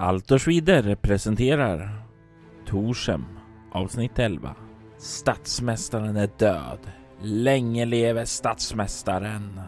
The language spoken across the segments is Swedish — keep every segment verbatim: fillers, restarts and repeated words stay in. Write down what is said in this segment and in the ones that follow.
Althorsvide representerar Torsem, avsnitt elva. Statsmästaren är död. Länge lever statsmästaren.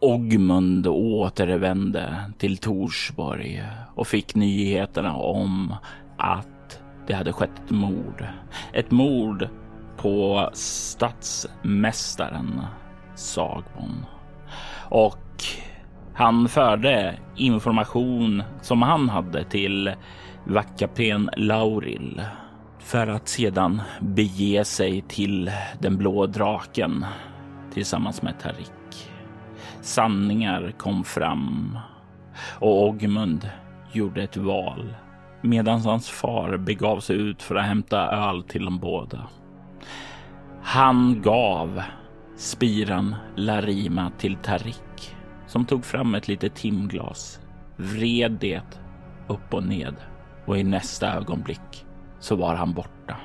Ogmund återvände till Torsborg och fick nyheterna om att det hade skett ett mord. Ett mord på statsmästaren Sagmon. Och han förde information som han hade till vaktkapten Lauril för att sedan bege sig till den blå draken tillsammans med Tarik. Sanningar kom fram och Ogmund gjorde ett val medan hans far begav sig ut för att hämta öl till dem båda. Han gav spiran Larima till Tarik som tog fram ett litet timglas, vred det upp och ned och i nästa ögonblick så var han borta.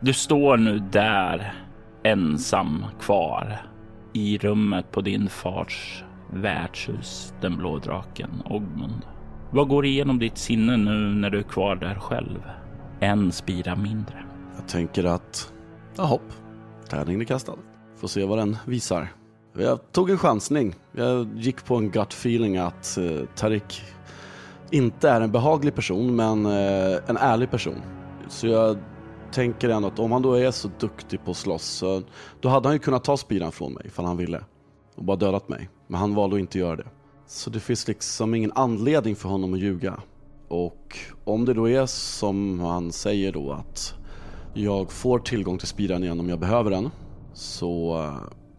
Du står nu där ensam kvar i rummet på din fars värdshus, den blå draken, Ogmund. Vad går igenom ditt sinne nu när du är kvar där själv? En spira mindre. Jag tänker att, ja hopp, tärningen är kastad. Får se vad den visar. Jag tog en chansning. Jag gick på en gut feeling att eh, Tarik inte är en behaglig person, men eh, en ärlig person. Så jag tänker ändå att om han då är så duktig på att slåss, då hade han ju kunnat ta spiran från mig ifall han ville och bara dödat mig, men han valde att inte göra det. Så det finns liksom ingen anledning för honom att ljuga. Och om det då är som han säger då, att jag får tillgång till spiran igen om jag behöver den, så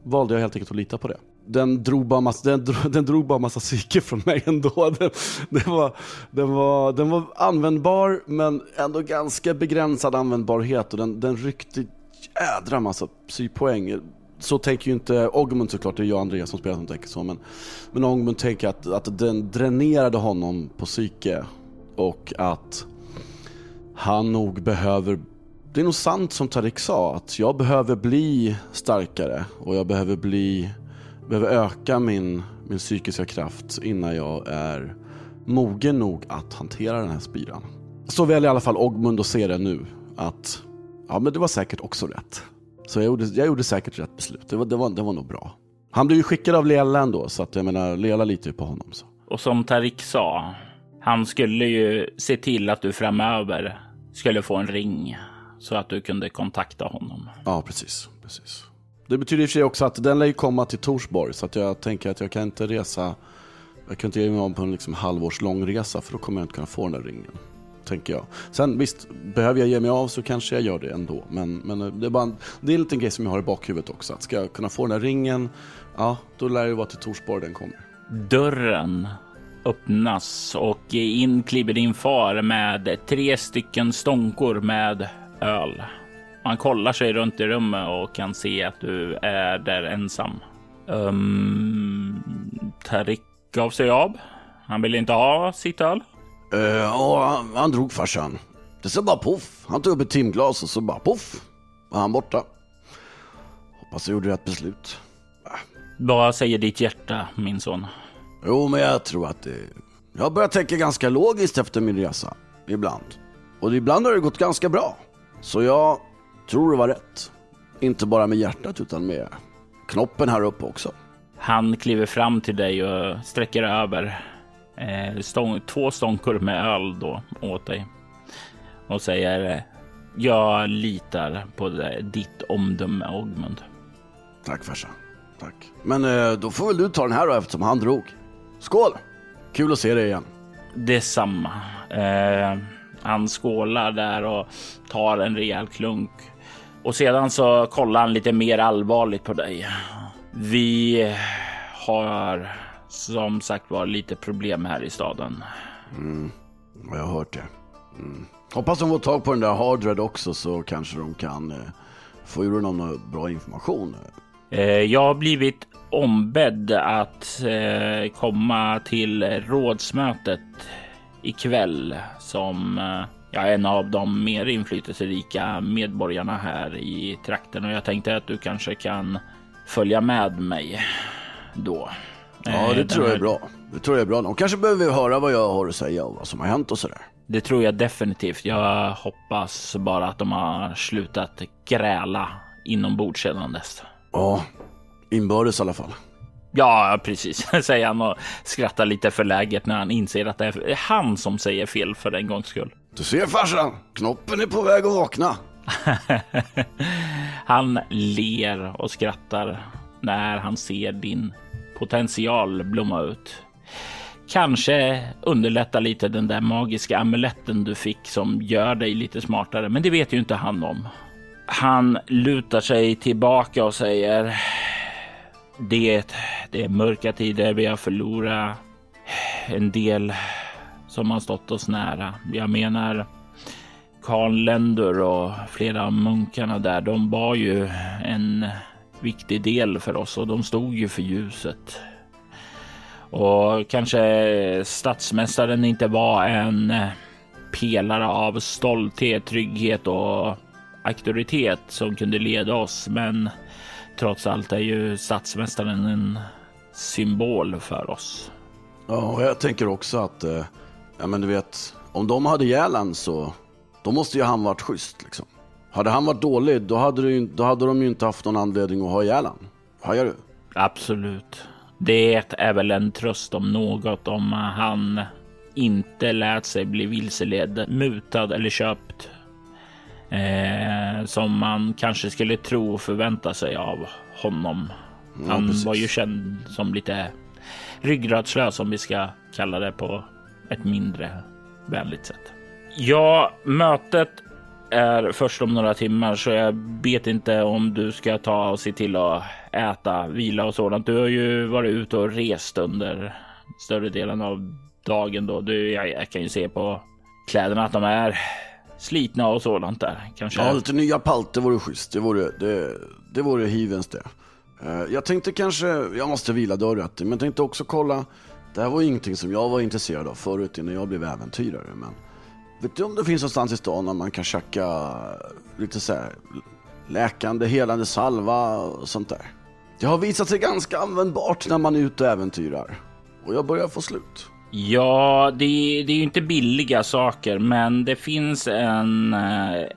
valde jag helt enkelt att lita på det. Den drog bara massa, den drog, den drog bara massa psyke från mig ändå. Den, den, var, den, var, den var användbar, men ändå ganska begränsad användbarhet. Och den, den ryckte jädra massa psypoäng. Så tänker ju inte Ogmund såklart, det är jag och Andreas som spelar som tänker så. Men, men Ogmund tänker att, att den dränerade honom på psyke. Och att han nog behöver... Det är nog sant som Tarik sa, att jag behöver bli starkare. Och jag behöver bli... behöver öka min, min psykiska kraft innan jag är mogen nog att hantera den här spiran. Så väl i alla fall Ogmund och ser det nu att ja, men det var säkert också rätt. Så jag gjorde, jag gjorde säkert rätt beslut. Det var, det, var, det var nog bra. Han blev ju skickad av Lela ändå, så att jag menar, Lela litar ju på honom. Så. Och som Tarik sa, han skulle ju se till att du framöver skulle få en ring så att du kunde kontakta honom. Ja, precis, precis. Det betyder i och för sig också att den lär ju komma till Torsborg, så att jag tänker att jag kan inte resa, jag kan inte ge mig om på en liksom halvårslång resa, för då kommer jag inte kunna få den där ringen, tänker jag. Sen visst, behöver jag ge mig av så kanske jag gör det ändå, men, men det är bara en, det är en liten grej som jag har i bakhuvudet också, att ska jag kunna få den där ringen, ja, då lär det vara till Torsborg den kommer. Dörren öppnas och in kliver din far med tre stycken stonkor med öl. Man kollar sig runt i rummet och kan se att du är där ensam. Um, Tarik gav sig av. Han ville inte ha sitt öl. Uh, ja, han, han drog farsan. Det så bara puff. Han tog upp ett timglas och så bara puff. Var han borta. Hoppas jag gjorde rätt beslut. Vad säger ditt hjärta, min son? Jo, men jag tror att det... Jag börjar tänka ganska logiskt efter min resa. Ibland. Och ibland har det gått ganska bra. Så jag... tror det var rätt. Inte bara med hjärtat utan med knoppen här uppe också. Han kliver fram till dig och sträcker över eh, stång, två stånkor med öl då åt dig. Och säger, jag litar på det, ditt omdöme, Ogmund. Tack farsan, tack. Men eh, då får väl du ta den här då, eftersom han drog. Skål! Kul att se dig igen. Detsamma. Eh, han skålar där och tar en rejäl klunk. Och sedan så kollar han lite mer allvarligt på dig. Vi har som sagt var lite problem här i staden. Mm, jag har hört det. Mm. Hoppas de får tag på den där Hardred också, så kanske de kan eh, få ur någon bra information. Eh, jag har blivit ombedd att eh, komma till rådsmötet ikväll som eh, jag är en av de mer inflytelserika medborgarna här i trakten, och jag tänkte att du kanske kan följa med mig då. Ja, det tror jag är bra. Det tror jag är bra. De kanske behöver höra vad jag har att säga och vad som har hänt och sådär. Det tror jag definitivt. Jag hoppas bara att de har slutat gräla inombords sedan dess. Ja, inbördes i alla fall. Ja, precis, säger han och skrattar lite förläget när han inser att det är han som säger fel för en gångs skull. Du ser, farsan, knoppen är på väg att vakna. Han ler och skrattar när han ser din potential blomma ut. Kanske underlätta lite den där magiska amuletten du fick som gör dig lite smartare, men det vet ju inte han om. Han lutar sig tillbaka och säger: Det, det är mörka tider, vi har förlorat en del som har stått oss nära. Jag menar, Karl Länder och flera av munkarna där, de var ju en viktig del för oss och de stod ju för ljuset. Och kanske statsmästaren inte var en pelare av stolthet, trygghet och auktoritet som kunde leda oss, men trots allt är ju statsmästaren en symbol för oss. Ja, jag tänker också att eh, ja, men du vet, om de hade ihjäl så då måste ju han varit schysst liksom. Hade han varit dålig, då hade, du, då hade de ju inte haft någon anledning att ha ihjäl han. Hajar du? Absolut. Det är väl en tröst om något, om han inte lät sig bli vilseledd, mutad eller köpt. Eh, som man kanske skulle tro och förvänta sig av honom. Han ja, var ju känd som lite ryggradslös, om vi ska kalla det på ett mindre vänligt sätt. Ja, mötet är först om några timmar, så jag vet inte om du ska ta och se till att äta, vila och sådant. Du har ju varit ute och rest under större delen av dagen då. Du, jag, jag kan ju se på kläderna att de är slitna och sådant där. Kanske. Ja, lite nya palter vore schysst. Det vore, det, det vore hivens det. Jag tänkte kanske, jag måste vila dörren, men jag tänkte också kolla. Det här var ingenting som jag var intresserad av förut innan jag blev äventyrare, men vet du om det finns någonstans i stan där man kan köka lite så här läkande, helande salva och sånt där? Det har visat sig ganska användbart när man är ute och äventyrar. Och jag börjar få slut. Ja, det, det är ju inte billiga saker, men det finns en,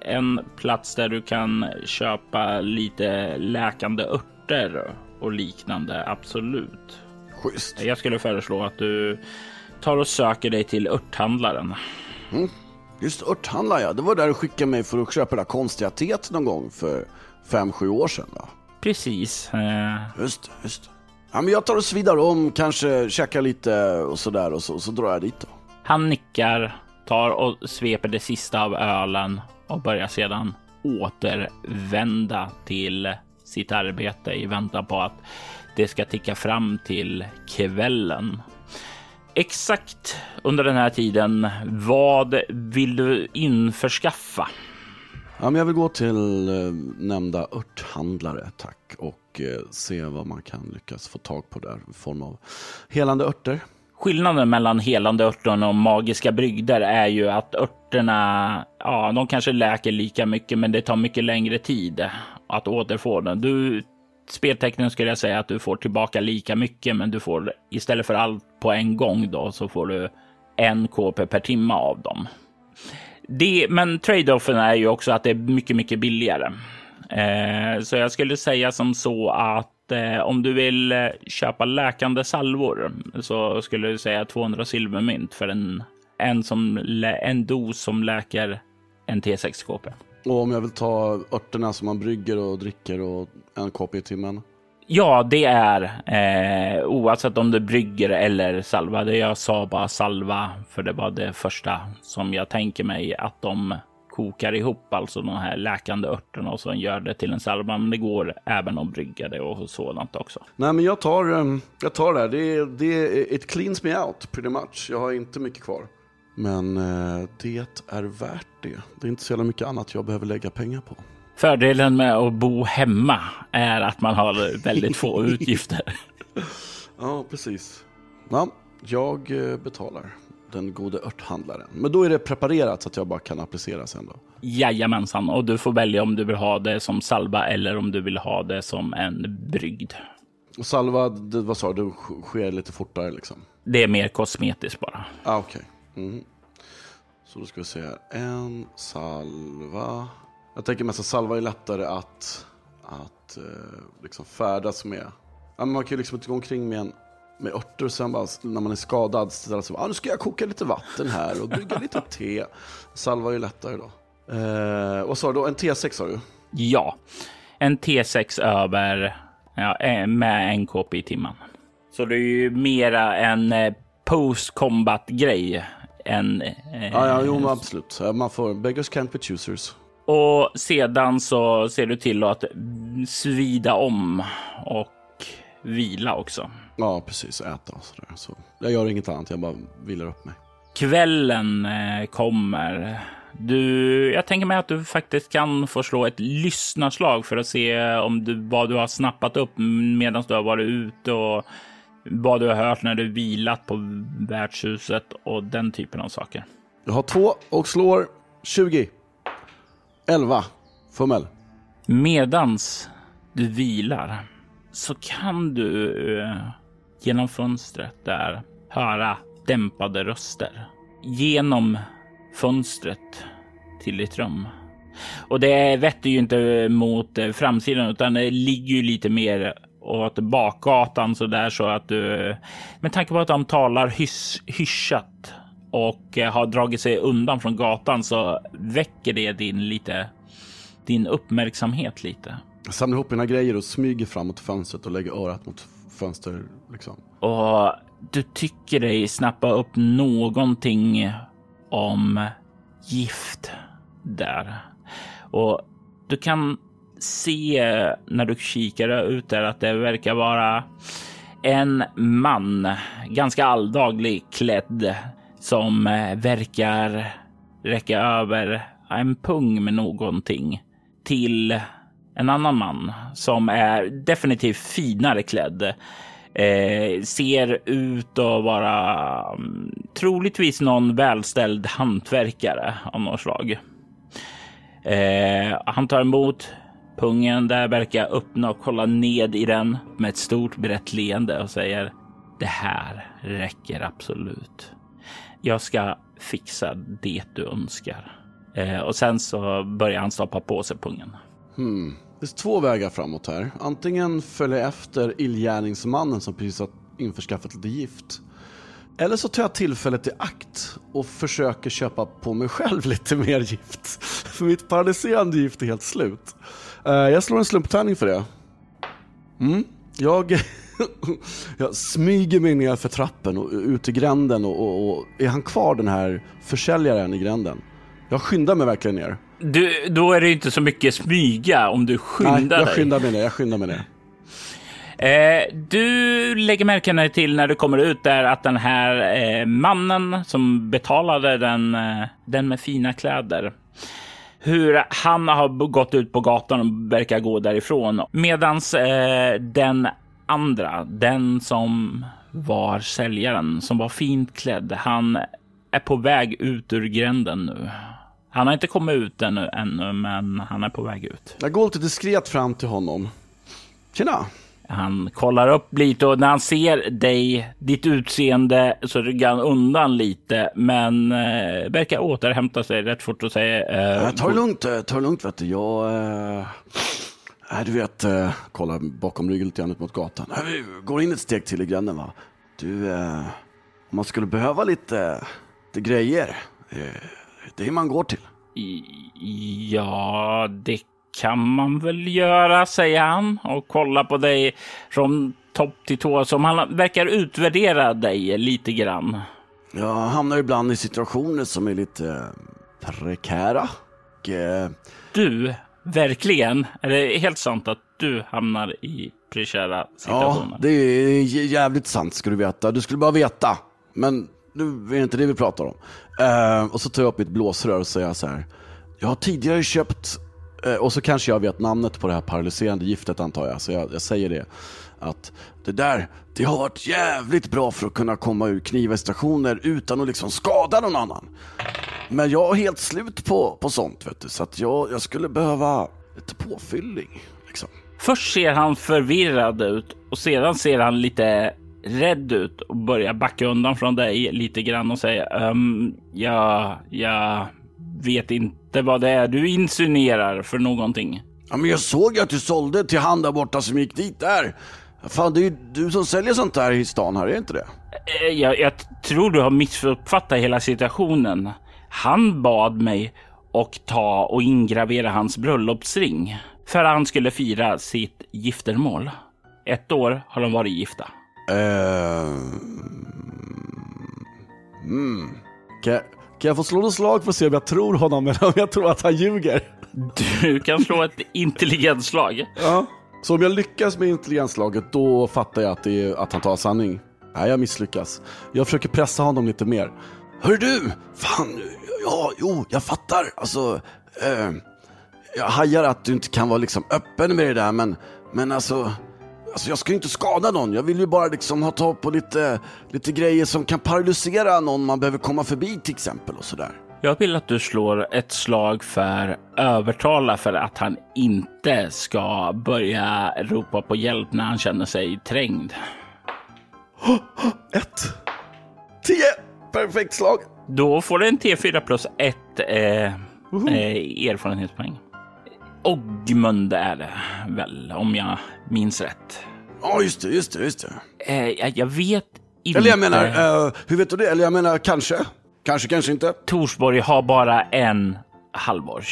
en plats där du kan köpa lite läkande örter och liknande, absolut. Schysst. Jag skulle föreslå att du tar och söker dig till örthandlaren. Mm. Just örthandlar, jag. Det var där du skickade mig för att köpa det där konstiga teet någon gång för fem sju år sedan då. Precis. Eh... Just, just. Ja, men jag tar och svidar om, kanske käkar lite och sådär, och så, och så drar jag dit då. Han nickar, tar och sveper det sista av ölen och börjar sedan återvända till sitt arbete i väntan på att det ska ticka fram till kvällen. Exakt under den här tiden, vad vill du införskaffa? Ja, men jag vill gå till eh, nämnda örthandlare, tack. Och eh, se vad man kan lyckas få tag på där i form av helande örter. Skillnaden mellan helande örter och magiska brygder är ju att örterna, ja, de kanske läker lika mycket, men det tar mycket längre tid att återfå den. Du... Speltecknen skulle jag säga att du får tillbaka lika mycket, men du får istället för allt på en gång då, så får du en K P per timme av dem. Det, men trade-offen är ju också att det är mycket, mycket billigare. Eh, så jag skulle säga som så att eh, om du vill köpa läkande salvor, så skulle du säga tvåhundra silvermynt för en, en, som, en dos som läker en T sex K P. Och om jag vill ta örterna som man brygger och dricker och en kopp i timmen? Ja, det är eh, oavsett om du brygger eller salva. Det jag sa bara salva, för det var det första som jag tänker mig att de kokar ihop alltså de här läkande örterna och så gör det till en salva, men det går även om bryggade och sådant också. Nej, men jag tar, jag tar det här. Det, det, it cleans me out pretty much. Jag har inte mycket kvar. Men det är värt det. Det är inte så jävla mycket annat jag behöver lägga pengar på. Fördelen med att bo hemma är att man har väldigt få utgifter. Ja, precis. Ja, jag betalar den gode örthandlaren. Men då är det preparerat så att jag bara kan applicera sen då. Jajamensan, och du får välja om du vill ha det som salva eller om du vill ha det som en brygd. Och salva, det, vad sa du, sker lite fortare liksom? Det är mer kosmetiskt bara. Ah, okej. Okay. Mm. Så då ska vi se här. En salva. Jag tänker mest att salva är lättare att, att liksom färdas med. Man kan ju liksom inte gå omkring med en med örter och sen bara, när man är skadad så, så ah, nu ska jag koka lite vatten här och brygga lite te. Salva är ju lättare då. Eh, vad sa du då? En T sex har du? Ja, en T sex över ja, med en K P i timmen. Så det är ju mera en post-combat-grej än... Eh, ah, ja, jo, men absolut. Man får beggars can't be choosers. Och sedan så ser du till att svida om och vila också. Ja, precis. Äta och sådär. Så jag gör inget annat, jag bara vilar upp mig. Kvällen kommer. Du, jag tänker mig att du faktiskt kan få slå ett lyssnarslag för att se om du, vad du har snappat upp medan du har varit ute och vad du har hört när du vilat på värdshuset och den typen av saker. Jag har två och slår tjugo. elva. Fummel. Medans du vilar så kan du genom fönstret där höra dämpade röster genom fönstret till ditt rum. Och det vetter ju inte mot framsidan utan det ligger ju lite mer åt bakgatan så där, så att du med tanke på att de talar hyss, hyschat och har dragit sig undan från gatan så väcker det din lite din uppmärksamhet lite. Jag samlar ihop mina grejer och smyger fram mot fönstret och lägger örat mot fönster liksom. Och du tycker dig snappa upp någonting om gift där. Och du kan se när du kikar ut där att det verkar vara en man, ganska alldaglig klädd, som verkar räcka över en pung med någonting till en annan man som är definitivt finare klädd. Eh, ser ut att vara troligtvis någon välställd hantverkare av något slag. Eh, han tar emot pungen där, verkar öppna och kolla ned i den med ett stort brett leende och säger: det här räcker absolut. Jag ska fixa det du önskar. Eh, och sen så börjar han stoppa på sig pungen. Hmm. Det är två vägar framåt här. Antingen följer efter illgärningsmannen som precis har införskaffat lite gift. Eller så tar jag tillfället i akt och försöker köpa på mig själv lite mer gift. För mitt paralyserande gift är helt slut. Uh, jag slår en slumptärning för det. Mm. Jag, jag smyger mig ner för trappen och ut i gränden. Och, och, och är han kvar, den här försäljaren i gränden? Jag skyndar mig verkligen ner. Du, då är det inte så mycket smyga om du skyndar dig. Nej, jag skyndar mig ner, jag skyndar mig ner. Eh, du lägger märken till när du kommer ut där att den här eh, mannen som betalade den, eh, den med fina kläder, hur han har gått ut på gatan och verkar gå därifrån. Medans eh, den andra, den som var säljaren, som var fint klädd, han är på väg ut ur gränden nu. Han har inte kommit ut ännu, ännu, men han är på väg ut. Jag går lite diskret fram till honom. Tjena! Han kollar upp lite och när han ser dig, ditt utseende, så ryggar han undan lite. Men eh, verkar återhämta sig rätt fort och säger... Eh, ta det lugnt, ta det lugnt vet du. Jag... Eh, du vet, eh, kolla bakom ryggen lite grann ut mot gatan. Går in ett steg till i gränden va? Du, eh, om man skulle behöva lite, lite grejer... Eh, det är man går till. Ja, det kan man väl göra, säger han. Och kolla på dig från topp till tå. Som han verkar utvärdera dig lite grann. Jag hamnar ibland i situationer som är lite prekära. och... Eh... Du, verkligen. Är det helt sant att du hamnar i prekära situationer? Ja, det är jävligt sant, skulle du veta. Du skulle bara veta. Men nu är inte det vi pratar om. Eh, och så tar jag upp mitt blåsrör och säger så här. Jag har tidigare köpt... Eh, och så kanske jag vet namnet på det här paralyserande giftet, antar jag. Så jag, jag säger det. Att det där, det har varit jävligt bra för att kunna komma ur knivestationer utan att liksom skada någon annan. Men jag är helt slut på, på sånt, vet du. Så att jag, jag skulle behöva ett påfyllning, liksom. Först ser han förvirrad ut och sedan ser han lite rädd ut och börjar backa undan från dig lite grann och säger um, ja, jag vet inte vad det är du insinuerar för någonting. Ja, men jag såg ju att du sålde till han där borta som gick dit där. Fan, det är ju du som säljer sånt där i stan här, är inte det? Jag, jag tror du har missuppfattat hela situationen. Han bad mig och ta och ingravera hans bröllopsring för att han skulle fira sitt giftermål. Ett år har de varit gifta. Uh... Mm. Kan, kan jag få slå något slag för att se om jag tror honom eller om jag tror att han ljuger? Du kan slå ett intelligensslag. Ja. Så om jag lyckas med intelligensslaget, då fattar jag att, det är, att han tar sanning. Nej, jag misslyckas. Jag försöker pressa honom lite mer. Hör du? Fan, ja, jo, jag fattar. Alltså, eh, jag hajar att du inte kan vara liksom öppen med det där, men, men alltså, alltså, jag ska ju inte skada någon. Jag vill ju bara liksom ha tag på lite, lite grejer som kan paralysera någon man behöver komma förbi till exempel och sådär. Jag vill att du slår ett slag för övertala för att han inte ska börja ropa på hjälp när han känner sig trängd. Ett. Tio. Perfekt slag. Då får du en T fyra plus ett eh, eh, erfarenhetspoäng. Ogmund är det väl, om jag minns rätt. Ja, just det, just det, just det. Eh, jag, jag vet inte. Eller jag menar, eh, hur vet du det? Eller jag menar, kanske... Kanske, kanske inte. Torsborg har bara en halvborg.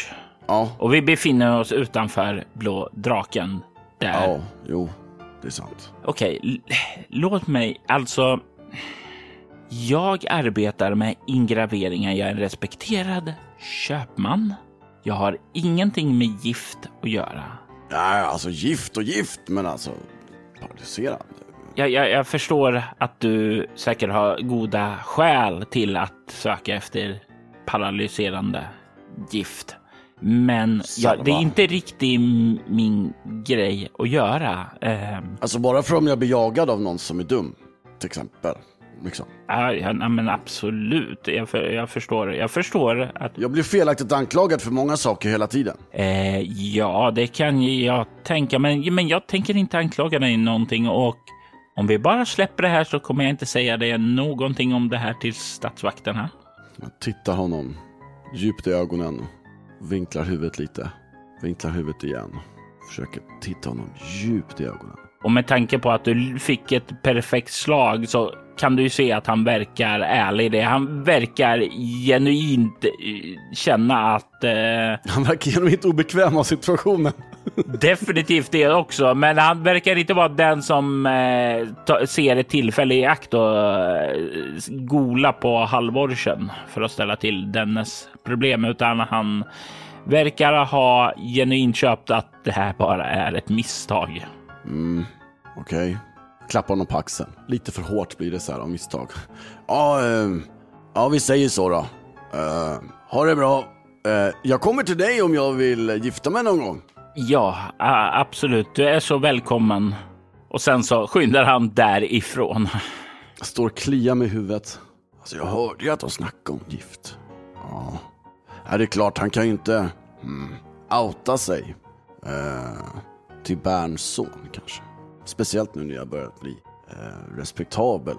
Ja. Och vi befinner oss utanför Blådraken där. Ja, jo, det är sant. Okej, l- låt mig, alltså... Jag arbetar med ingraveringar. Jag är en respekterad köpman. Jag har ingenting med gift att göra. Nej, alltså gift och gift, men alltså... Producerad. Jag, jag, jag förstår att du säkert har goda skäl till att söka efter paralyserande gift. Men jag, det är inte riktigt min grej att göra. Alltså bara för om jag blir jagad av någon som är dum, till exempel. Liksom. Ja, ja, men absolut. Jag, för, jag, förstår. jag förstår att... Jag blir felaktigt anklagad för många saker hela tiden. Eh, ja, det kan jag tänka. Men, men jag tänker inte anklaga dig någonting och... Om vi bara släpper det här så kommer jag inte säga dig någonting om det här till statsvakten här. Jag tittar honom djupt i ögonen. Vinklar huvudet lite. Vinklar huvudet igen. Försöker titta honom djupt i ögonen. Och med tanke på att du fick ett perfekt slag så kan du ju se att han verkar ärlig i det. Han verkar genuint känna att... Eh... Han verkar genuint obekväm av situationen. Definitivt det också, men han verkar inte vara den som eh, ta, ser ett tillfälle i akt och eh, gola på halvorsen för att ställa till dennes problem, utan han verkar ha genuint köpt att det här bara är ett misstag. Mm, okej. Okay. Klappa honom på axeln. Lite för hårt blir det så här av misstag. Ja, eh, ja, vi säger så då. Eh, ha det bra. Eh, jag kommer till dig om jag vill gifta mig någon gång. Ja, absolut. Du är så välkommen. Och sen så skyndar han därifrån. Jag står och kliar med huvudet. Alltså jag hörde ju att de snackade om gift. Ja. Ja, det är klart han kan ju inte mm, outa sig. Eh, till Berns son kanske. Speciellt nu när jag börjat bli eh, respektabel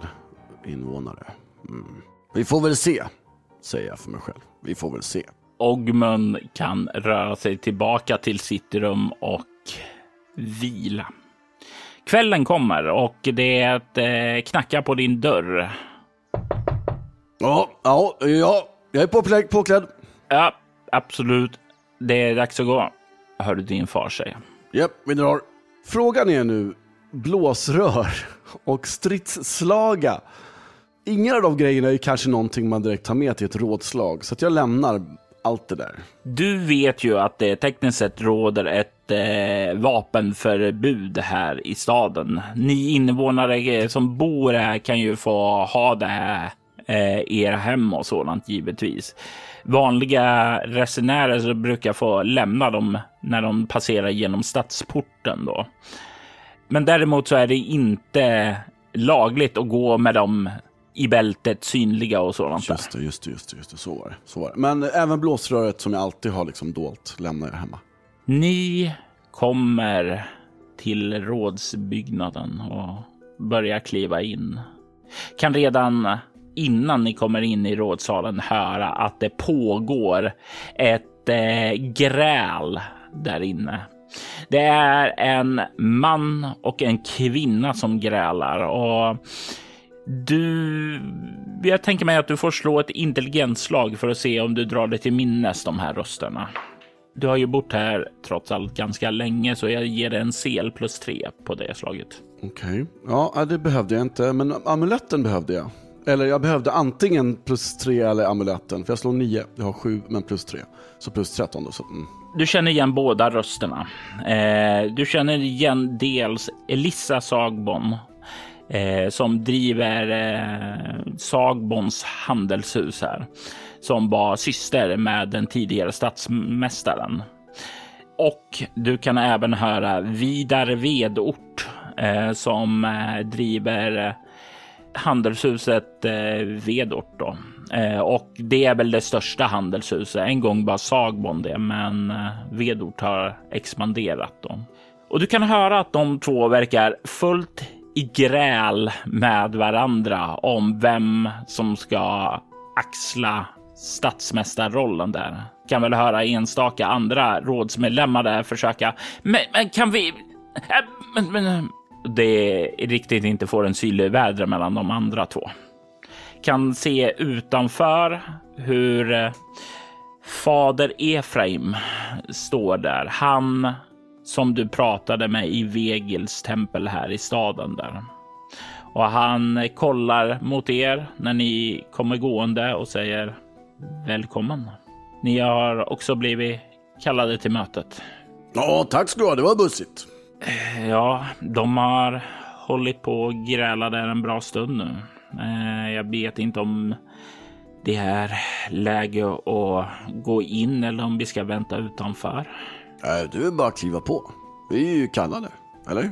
invånare. Mm. Vi får väl se, säger jag för mig själv. Vi får väl se. Ogmund kan röra sig tillbaka till sitt rum och vila. Kvällen kommer och det är ett knacka på din dörr. Ja, ja, ja, jag är påklädd, påklädd. Ja, absolut. Det är dags att gå. Hör du din far säga? Japp, vi drar. Frågan är nu blåsrör och stridsslaga. Ingen av de grejerna är ju kanske någonting man direkt tar med till ett rådslag. Så att jag lämnar allt det där. Du vet ju att det tekniskt sett råder ett eh, vapenförbud här i staden. Ni invånare som bor här kan ju få ha det här eh, era hem och sådant givetvis. Vanliga resenärer brukar få lämna dem när de passerar genom stadsporten då. Men däremot så är det inte lagligt att gå med dem i bältet synliga och sådant. Just det, just det, just det, just det. Så var det, så var det. Men även blåsröret som jag alltid har liksom dolt lämnar jag hemma. Ni kommer till rådsbyggnaden och börjar kliva in. Kan redan innan ni kommer in i rådsalen höra att det pågår ett eh, gräl där inne. Det är en man och en kvinna som grälar och du, jag tänker mig att du får slå ett intelligensslag för att se om du drar dig till minnes de här rösterna. Du har ju bott här trots allt ganska länge, så jag ger dig en C L plus tre på det slaget. Okej, okay. Ja, det behövde jag inte, men amuletten behövde jag. Eller jag behövde antingen plus tre eller amuletten, för jag slår nio, jag har sju men plus tre, så plus tretton då, så mm. Du känner igen båda rösterna. eh, Du känner igen dels Elissa Sagbom eh, som driver eh, Sagbons handelshus här, som var syster med den tidigare statsmästaren. Och du kan även höra Vidar Vedort eh, som eh, driver handelshuset eh, Vedort då. Eh, och det är väl det största handelshuset. En gång bara Sagbon det, men eh, Vedort har expanderat då. Och du kan höra att de två verkar fullt i gräl med varandra om vem som ska axla statsmästarrollen där. Kan väl höra enstaka andra rådsmedlemmar där försöka, men, men kan vi... Äh, men, men... Det är riktigt inte får en syrlig vädra mellan de andra två. Kan se utanför hur fader Efraim står där. Han som du pratade med i Vegels tempel här i staden där. Och han kollar mot er när ni kommer gående och säger välkommen. Ni har också blivit kallade till mötet. Ja, tack ska du ha. Det var bussigt. Ja, de har hållit på och gräla där en bra stund nu. Jag vet inte om det är läge att gå in eller om vi ska vänta utanför. Du är bara att kliva på. Vi är ju kallade, eller?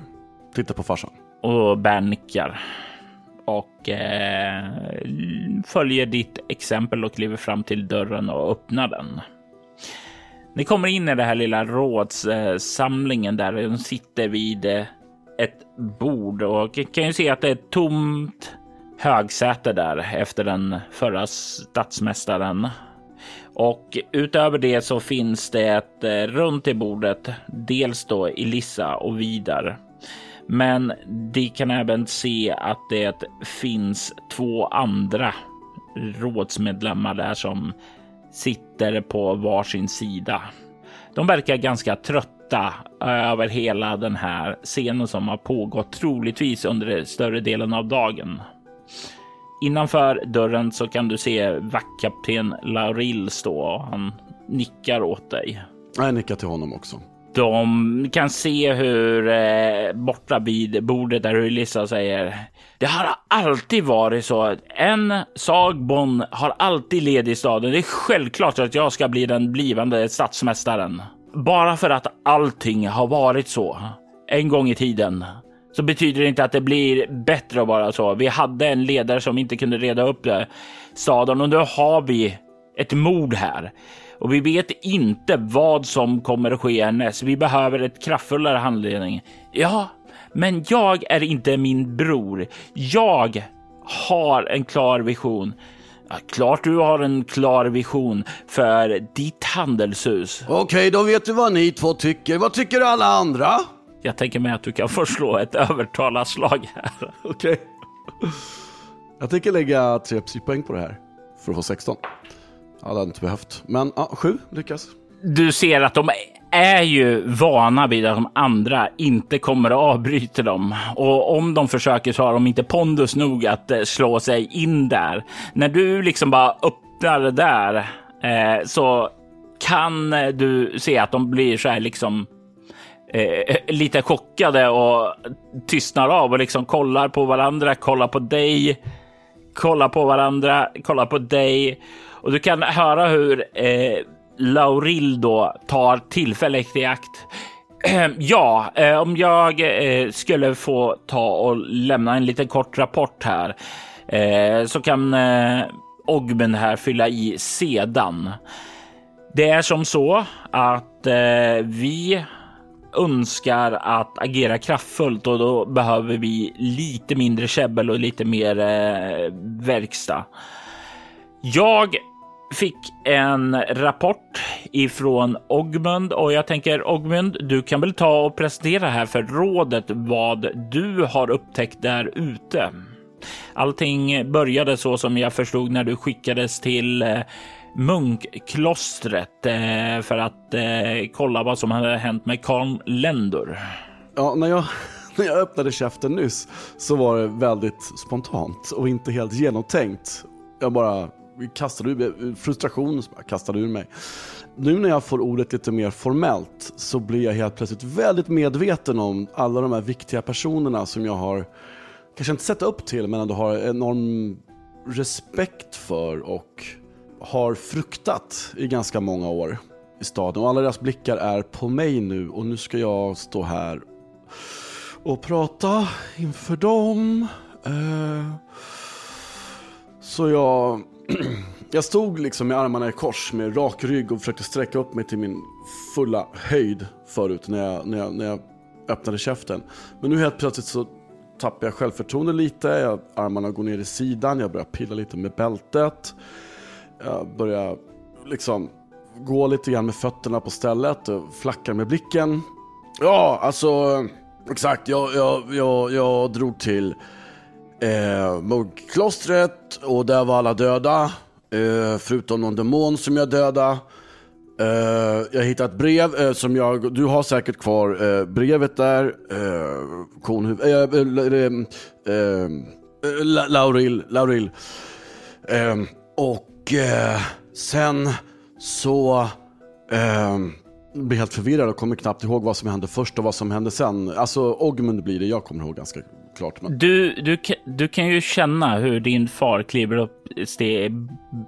Titta på farsan. Och Bern nickar. Och eh, följer ditt exempel och kliver fram till dörren och öppnar den. Ni kommer in i det här lilla rådssamlingen där de sitter vid ett bord och kan ju se att det är ett tomt högsäte där efter den förra statsmästaren. Och utöver det så finns det ett runt i bordet, dels då Elissa och Vidar. Men de kan även se att det finns två andra rådsmedlemmar där som sitter på varsin sida. De verkar ganska trötta över hela den här scenen som har pågått troligtvis under större delen av dagen. Innanför dörren så kan du se vaktkapten Lauril stå. Han nickar åt dig. Jag nickar till honom också. De kan se hur eh, borta vid bordet där Elissa säger: det har alltid varit så. En Sagbon har alltid led i staden. Det är självklart att jag ska bli den blivande statsmästaren. Bara för att allting har varit så en gång i tiden så betyder det inte att det blir bättre att vara så. Vi hade en ledare som inte kunde reda upp det, staden, och nu har vi ett mord här. Och vi vet inte vad som kommer att ske härnäst. Vi behöver ett kraftfullare handledning. Ja, men jag är inte min bror. Jag har en klar vision. Ja, klart du har en klar vision för ditt handelshus. Okej, okay, då vet du vad ni två tycker. Vad tycker alla andra? Jag tänker mig att du kan förslå ett övertalarslag här. Okej. Okay. Jag tänker lägga tre psypoäng på det här för att få sexton. Alla hade inte behövt. Men ja, sju lyckas. Du ser att de är ju vana vid att de andra inte kommer att avbryta dem. Och om de försöker så har de inte pondus nog att slå sig in där. När du liksom bara öppnar det där eh, så kan du se att de blir så här liksom eh, lite chockade och tystnar av och liksom kollar på varandra, kollar på dig, kollar på varandra, kollar på dig. Och du kan höra hur eh, Lauril då tar tillfället i akt. Ja, eh, om jag eh, skulle få ta och lämna en liten kort rapport här eh, så kan eh, Ogmund här fylla i sedan. Det är som så att eh, vi önskar att agera kraftfullt och då behöver vi lite mindre käbbel och lite mer eh, verkstad. Jag fick en rapport ifrån Ogmund och jag tänker Ogmund, du kan väl ta och presentera här för rådet vad du har upptäckt där ute. Allting började så som jag förstod när du skickades till munkklostret för att kolla vad som hade hänt med Karl Länder. Ja, när jag, när jag öppnade käften nyss så var det väldigt spontant och inte helt genomtänkt. Jag bara kastade ur, frustration kastade ur mig. Nu när jag får ordet lite mer formellt så blir jag helt plötsligt väldigt medveten om alla de här viktiga personerna som jag har kanske inte sett upp till men ändå har enorm respekt för och har fruktat i ganska många år i staden. Och alla deras blickar är på mig nu och nu ska jag stå här och prata inför dem. Uh, så jag... Jag stod liksom med armarna i kors med rak rygg och försökte sträcka upp mig till min fulla höjd förut när jag, när jag, när jag öppnade käften. Men nu helt plötsligt så tappar jag självförtroende lite. Jag, armarna går ner i sidan, jag börjar pilla lite med bältet. Jag börjar liksom gå lite grann med fötterna på stället och flackar med blicken. Ja, alltså exakt, jag, jag, jag, jag drog till... Eh, munkklostret och där var alla döda eh, förutom någon demon som jag döda. eh, Jag hittade ett brev eh, som jag, du har säkert kvar eh, brevet där eh, konhuv, eh, eh, eh, La- Lauril, Lauril. Eh, Och eh, sen så eh, blir helt förvirrad och kommer knappt ihåg vad som hände först och vad som hände sen. Alltså Ogmund blir det, jag kommer ihåg ganska klart. Men... Du, du, du kan ju känna hur din far kliver upp steg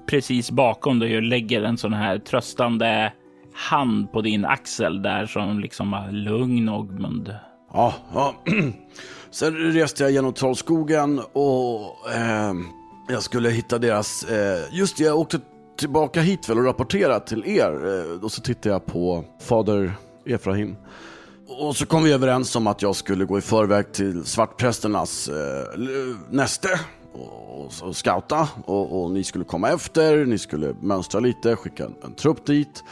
precis bakom dig och lägger en sån här tröstande hand på din axel där som liksom var lugn, Ogmund. Ja, ja. Sen reste jag genom Trollskogen och eh, jag skulle hitta deras... Eh, just det, jag åkte tillbaka hit väl och rapportera till er. Eh, och så tittade jag på fader Efraim. Och så kom vi överens om att jag skulle gå i förväg till svartprästernas eh, näste och, och scouta. Och, och ni skulle komma efter, ni skulle mönstra lite, skicka en, en trupp dit.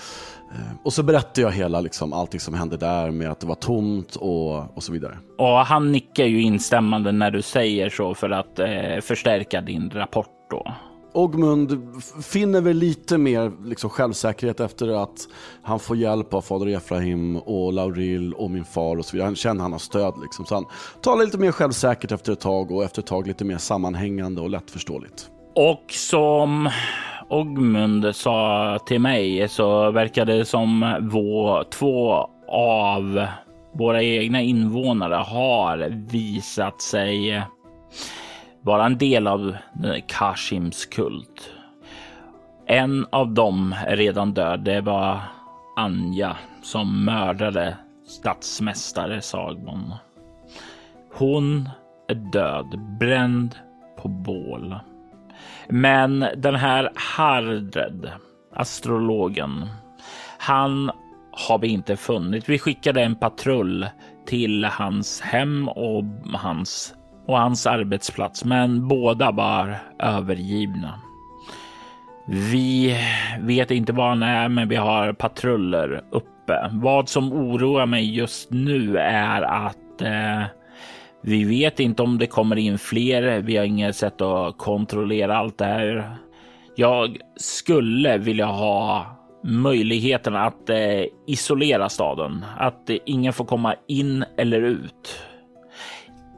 Eh, och så berättade jag hela liksom, allting som hände där med att det var tomt och, och så vidare. Och han nickar ju instämmande när du säger så för att eh, förstärka din rapport då. Ogmund finner väl lite mer liksom självsäkerhet efter att han får hjälp av fader Efraim och Lauril och min far och så vidare. Han känner han har stöd liksom. Så han talar lite mer självsäkert efter ett tag och efter ett tag lite mer sammanhängande och lättförståeligt. Och som Ogmund sa till mig så verkade det som vår, två av våra egna invånare har visat sig... bara en del av Kashims kult. En av dem är redan död. Det var Anja som mördade stadsmästare Sagmon. Hon är död, bränd på bål. Men den här Hardred, astrologen, han har vi inte funnit. Vi skickade en patrull till hans hem och hans och hans arbetsplats, men båda var övergivna. Vi vet inte var han är, men vi har patruller uppe. Vad som oroar mig just nu är att eh, vi vet inte om det kommer in fler. Vi har inget sätt att kontrollera allt det här. Jag skulle vilja ha möjligheten att eh, isolera staden, att eh, ingen får komma in eller ut.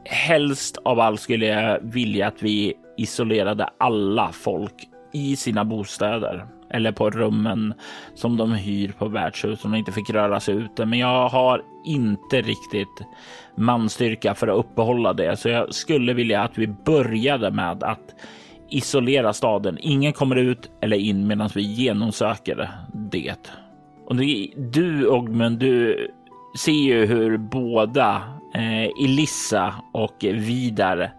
Helst av allt skulle jag vilja att vi isolerade alla folk i sina bostäder. eller på rummen som de hyr på värdshus, som de inte fick röra sig ute. Men jag har inte riktigt manstyrka för att uppehålla det, så jag skulle vilja att vi började med att isolera staden. Ingen kommer ut eller in medan vi genomsöker det. Och det, du Ogmund, du ser ju hur båda eh, Elissa och Vidar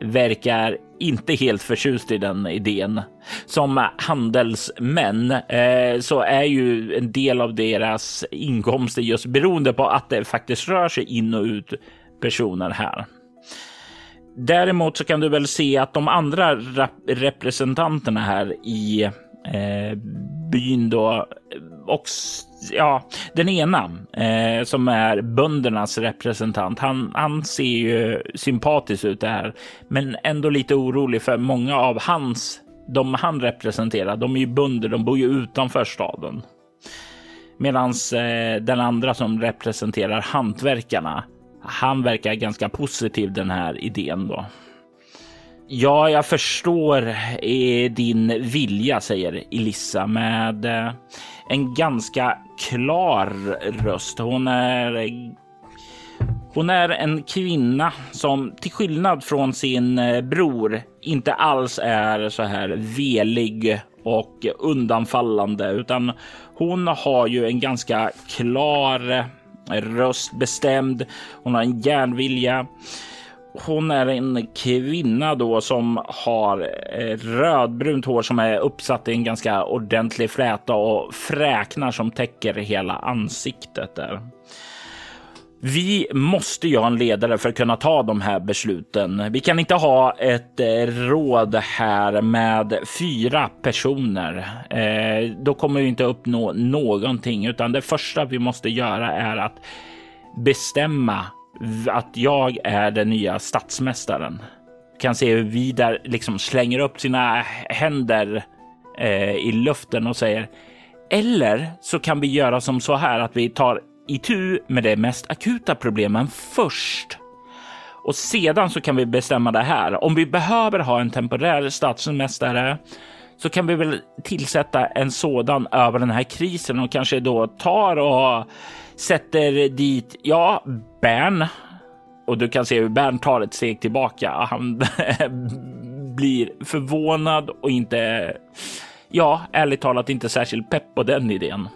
verkar inte helt förtjust i den idén. Som handelsmän eh, så är ju en del av deras inkomster just beroende på att det faktiskt rör sig in och ut personer här. Däremot så kan du väl se att de andra rap- representanterna här i eh, byn då, och ja, den ena eh, som är böndernas representant, han, han ser ju sympatisk ut där, men ändå lite orolig för många av hans, de han representerar, de är ju bönder, de bor ju utanför staden. Medan eh, den andra som representerar hantverkarna, han verkar ganska positiv den här idén då. Ja, jag förstår din vilja, säger Elissa med en ganska klar röst. Hon är, hon är en kvinna som till skillnad från sin bror inte alls är så här velig och undanfallande, utan hon har ju en ganska klar röst, bestämd. Hon har en järnvilja. Hon är en kvinna då som har rödbrunt hår som är uppsatt i en ganska ordentlig fläta och fräknar som täcker hela ansiktet där. Vi måste ju ha en ledare för att kunna ta de här besluten. Vi kan inte ha ett råd här med fyra personer. Eh, då kommer vi inte uppnå någonting, utan det första vi måste göra är att bestämma att jag är den nya statsmästaren. Vi kan se hur vi där liksom slänger upp sina händer eh, i luften och säger, eller så kan vi göra som så här att vi tar itu med de mest akuta problemen först. Och sedan så kan vi bestämma det här. Om vi behöver ha en temporär statsmästare så kan vi väl tillsätta en sådan över den här krisen och kanske då tar och sätter dit, ja, Bern. Och du kan se hur Bern tar ett steg tillbaka. Han blir förvånad och inte, ja, ärligt talat inte särskilt pepp på den idén.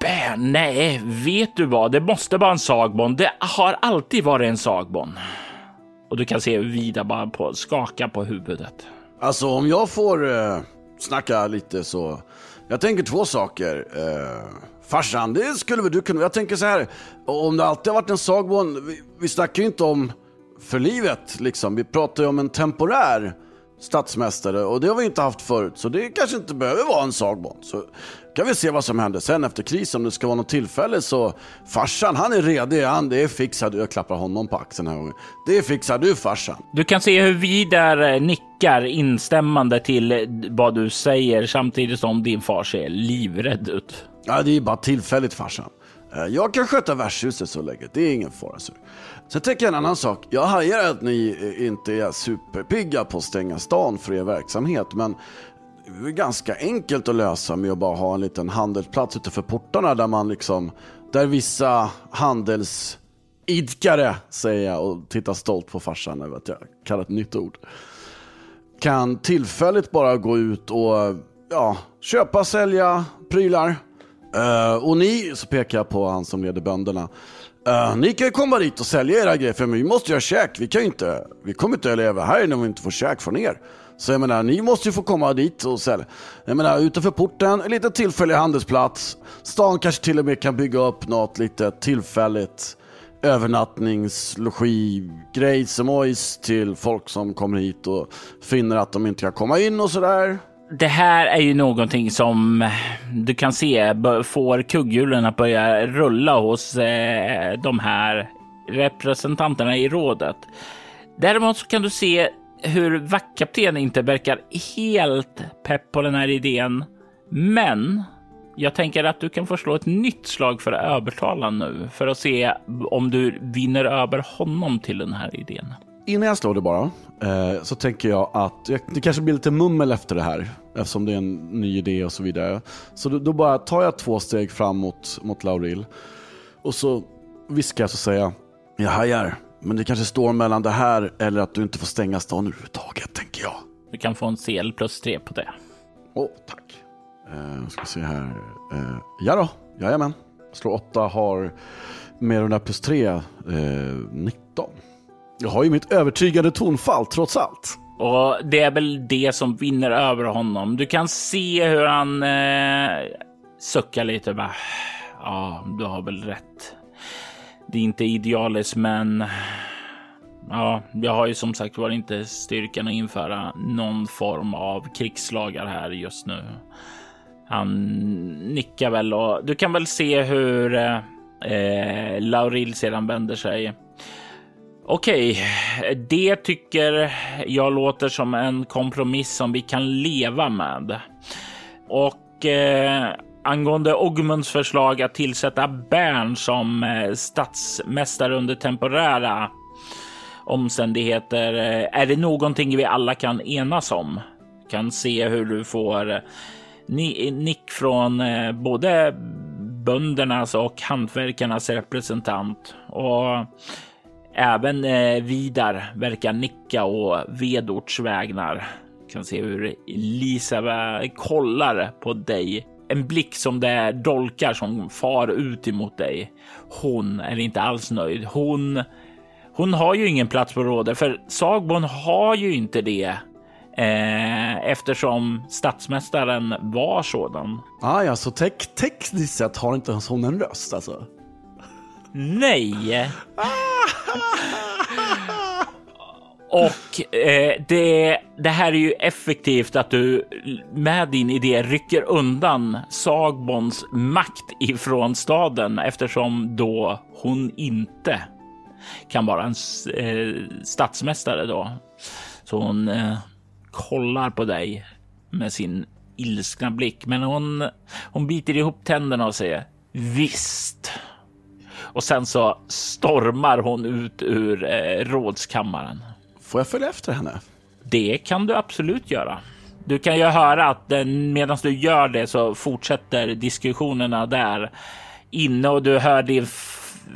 Bern, nej, vet du vad? Det måste vara en Sagbon. Det har alltid varit en Sagbon. Och du kan se hur Vida bara på, skaka på huvudet. Alltså, om jag får eh, snacka lite så... Jag tänker två saker. Eh, farsan, det skulle väl du kunna... Jag tänker så här, om det alltid har varit en Sagbon... Vi, vi snackar ju inte om för livet, liksom. Vi pratar ju om en temporär statsmästare, och det har vi inte haft förut, så det kanske inte behöver vara en Sagbon. Så kan vi se vad som händer sen efter krisen, om det ska vara något tillfälle. Så farsan, han är redig, han, det är fixat. Jag klappar honom på axeln här gången. Det fixar du, farsan. Du kan se hur vi där nickar instämmande till vad du säger, samtidigt som din far ser livrädd ut. Ja, det är bara tillfälligt, farsan. Jag kan sköta värdshuset så länge, det är ingen fara. Sen tänker jag en annan sak. Jag hajar att ni inte är superpigga på att stänga stan för er verksamhet, men det är ganska enkelt att lösa med att bara ha en liten handelsplats utanför portarna där man liksom, där vissa handelsidkare, säger jag och tittar stolt på farsan över att jag kallar ett nytt ord, kan tillfälligt bara gå ut och, ja, köpa, sälja prylar. Uh, och ni, så pekar jag på han som leder bönderna, uh, ni kan ju komma dit och sälja era grejer, för vi måste göra käk. Vi kan ju inte, vi kommer inte att leva här när vi inte får käk från er. Så jag menar, ni måste ju få komma dit och sälja. Jag menar, utanför porten, en liten tillfällig handelsplats. Stan kanske till och med kan bygga upp något lite tillfälligt övernattningslogi, grej som ojs till folk som kommer hit och finner att de inte kan komma in och sådär. Det här är ju någonting som du kan se får kugghjulen att börja rulla hos eh, de här representanterna i rådet. Däremot så kan du se hur vaktkapten inte verkar helt pepp på den här idén. Men jag tänker att du kan få slå ett nytt slag för att övertala nu, för att se om du vinner över honom till den här idén. Innan jag slår det bara, eh, så tänker jag att jag, det kanske blir lite mummel efter det här, eftersom det är en ny idé och så vidare. Så då, då bara tar jag två steg framåt mot Lauril och så viskar jag, så säga: jag hajar, men det kanske står mellan det här eller att du inte får stänga stan överhuvudtaget, tänker jag. Du kan få en C L plus tre på det. Åh, oh, tack. Eh, ska se här. Eh, ja då, jajamän. Slå åtta, har med den där plus tre, eh, nitton. Jag har ju mitt övertygande tonfall trots allt. Och det är väl det som vinner över honom. Du kan se hur han eh, suckar lite. Bara, ja, du har väl rätt. Det är inte idealiskt, men ja, jag har ju som sagt var inte styrkan att införa någon form av krigslagar här just nu. Han nickar väl och du kan väl se hur eh, Lauril sedan vänder sig. Okej, okay, det tycker jag låter som en kompromiss som vi kan leva med. Och eh, angående Ogmunds förslag att tillsätta Bern som eh, statsmästare under temporära omständigheter, eh, är det någonting vi alla kan enas om? Kan se hur du får ni- nick från eh, både böndernas och hantverkarnas representant, och även eh, Vidar verkar nicka och Vedorts vägnar. Kan se hur Elisa kollar på dig. En blick som det dolkar som far ut emot dig. Hon är inte alls nöjd. Hon, hon har ju ingen plats på rådet, för Sagbon har ju inte det. Eh, eftersom statsmästaren var sådan. Ah, ja, så te- tekniskt sett har inte hon en röst alltså. Nej. Och eh, det, det här är ju effektivt att du med din idé rycker undan Sagbons makt ifrån staden, eftersom då hon inte kan vara en eh, statsmästare då. Så hon eh, kollar på dig med sin ilskna blick, men hon, hon biter ihop tänderna och säger visst. Och sen så stormar hon ut ur eh, rådskammaren. Får jag följa efter henne? Det kan du absolut göra. Du kan ju höra att medan du gör det så fortsätter diskussionerna där inne, och du hör din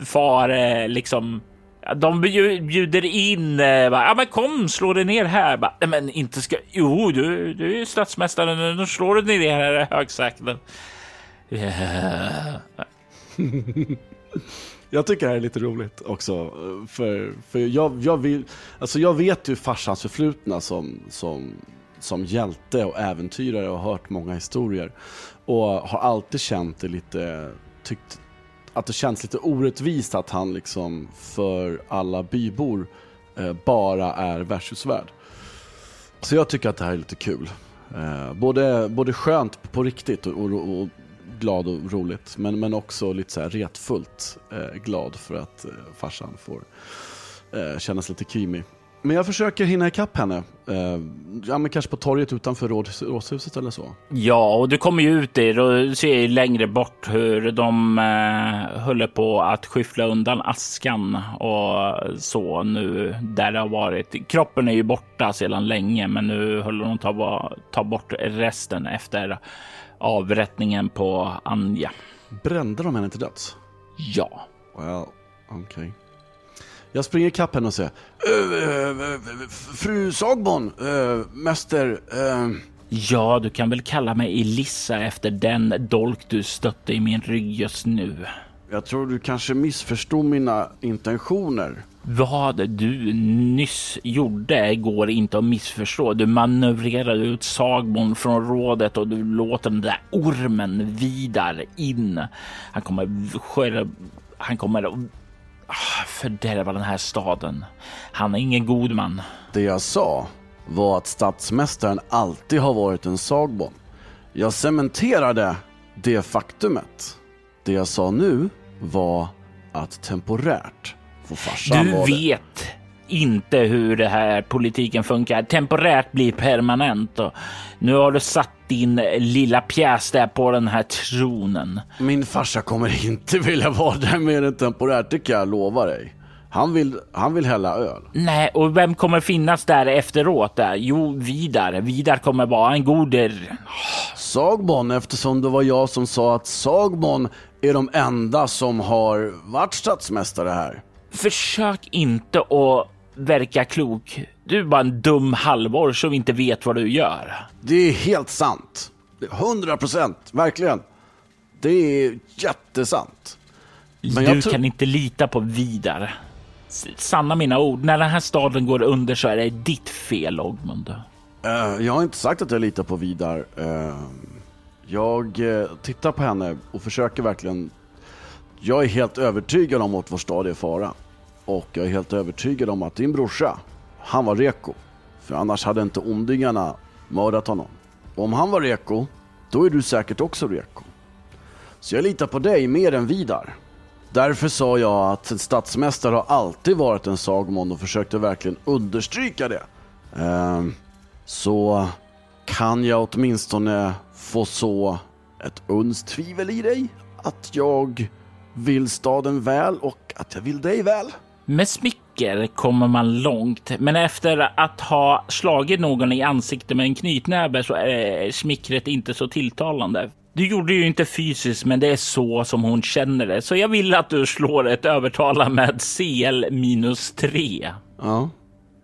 far eh, liksom, de bjuder in eh, bara, ja men kom, slå dig ner här bara, nej men inte ska, jo du, du är ju statsmästaren, då slår dig ner här högsäkten. Yeah. Jag tycker det här är lite roligt också, för, för jag, jag vill, alltså jag vet ju farsans förflutna som, som, som hjälte och äventyrare och hört många historier, och har alltid känt det lite, tyckt att det känns lite orättvist att han liksom för alla bybor eh, bara är värdshusvärd. Så jag tycker att det här är lite kul, eh, både, både skönt på riktigt och, och, och glad och roligt, men, men också lite så här retfullt eh, glad för att eh, farsan får eh, kännas lite krimig. Men jag försöker hinna ikapp henne. Eh, ja, men kanske på torget utanför råds- rådshuset eller så. Ja, och du kommer ju ut där och ser längre bort hur de eh, håller på att skyffla undan askan och så nu där det har varit. Kroppen är ju borta sedan länge, men nu håller de ta, ta bort resten efter avrättningen på Anja. Brände de henne till döds? Ja. Well, okej. Okay. Jag springer ikapp henne och säger fru Sagbon, mäster. Ja, du kan väl kalla mig Elissa efter den dolk du stötte i min rygg just nu. Jag tror du kanske missförstod mina intentioner. Vad du nyss gjorde går inte att missförstå. Du manövrerade ut Sagbon från rådet och du låter den där ormen Vidar in. Han kommer sköra, han kommer att fördärva den här staden. Han är ingen god man. Det jag sa var att statsmästaren alltid har varit en Sagbon. Jag cementerade det faktumet. Det jag sa nu var att temporärt få farsan. Du vet inte hur det här politiken funkar. Temporärt blir permanent. Och nu har du satt din lilla pjäs där på den här tronen. Min farsa kommer inte vilja vara där mer än temporärt, det kan jag lova dig. Han vill, han vill hälla öl. Nej, och vem kommer finnas där efteråt? Där? Jo, Vidar. Vidar kommer vara en goder. Sagbon, eftersom det var jag som sa att Sagbon är de enda som har varit statsmästare här. Försök inte att verka klok. Du är bara en dum halvor som inte vet vad du gör. Det är helt sant. Hundra procent, verkligen. Det är jättesant. Men du tror... kan inte lita på Vidar. Sanna mina ord. När den här staden går under så är det ditt fel, Ogmund. Uh, jag har inte sagt att jag litar på Vidar. Uh, jag uh, tittar på henne och försöker verkligen... Jag är helt övertygad om att vår stad är fara. Och jag är helt övertygad om att din brorsa, han var reko. För annars hade inte ondingarna mördat honom. Och om han var reko, då är du säkert också reko. Så jag litar på dig mer än Vidar. Därför sa jag att en statsmästare har alltid varit en Sagmon och försökte verkligen understryka det. Ehm, så kan jag åtminstone få så ett uns tvivel i dig att jag vill staden väl och att jag vill dig väl. Med smicker kommer man långt, men efter att ha slagit någon i ansiktet med en knytnäve så är smickret inte så tilltalande. Du gjorde ju inte fysiskt, men det är så som hon känner det. Så jag vill att du slår ett övertala med C L minus tre. Ja.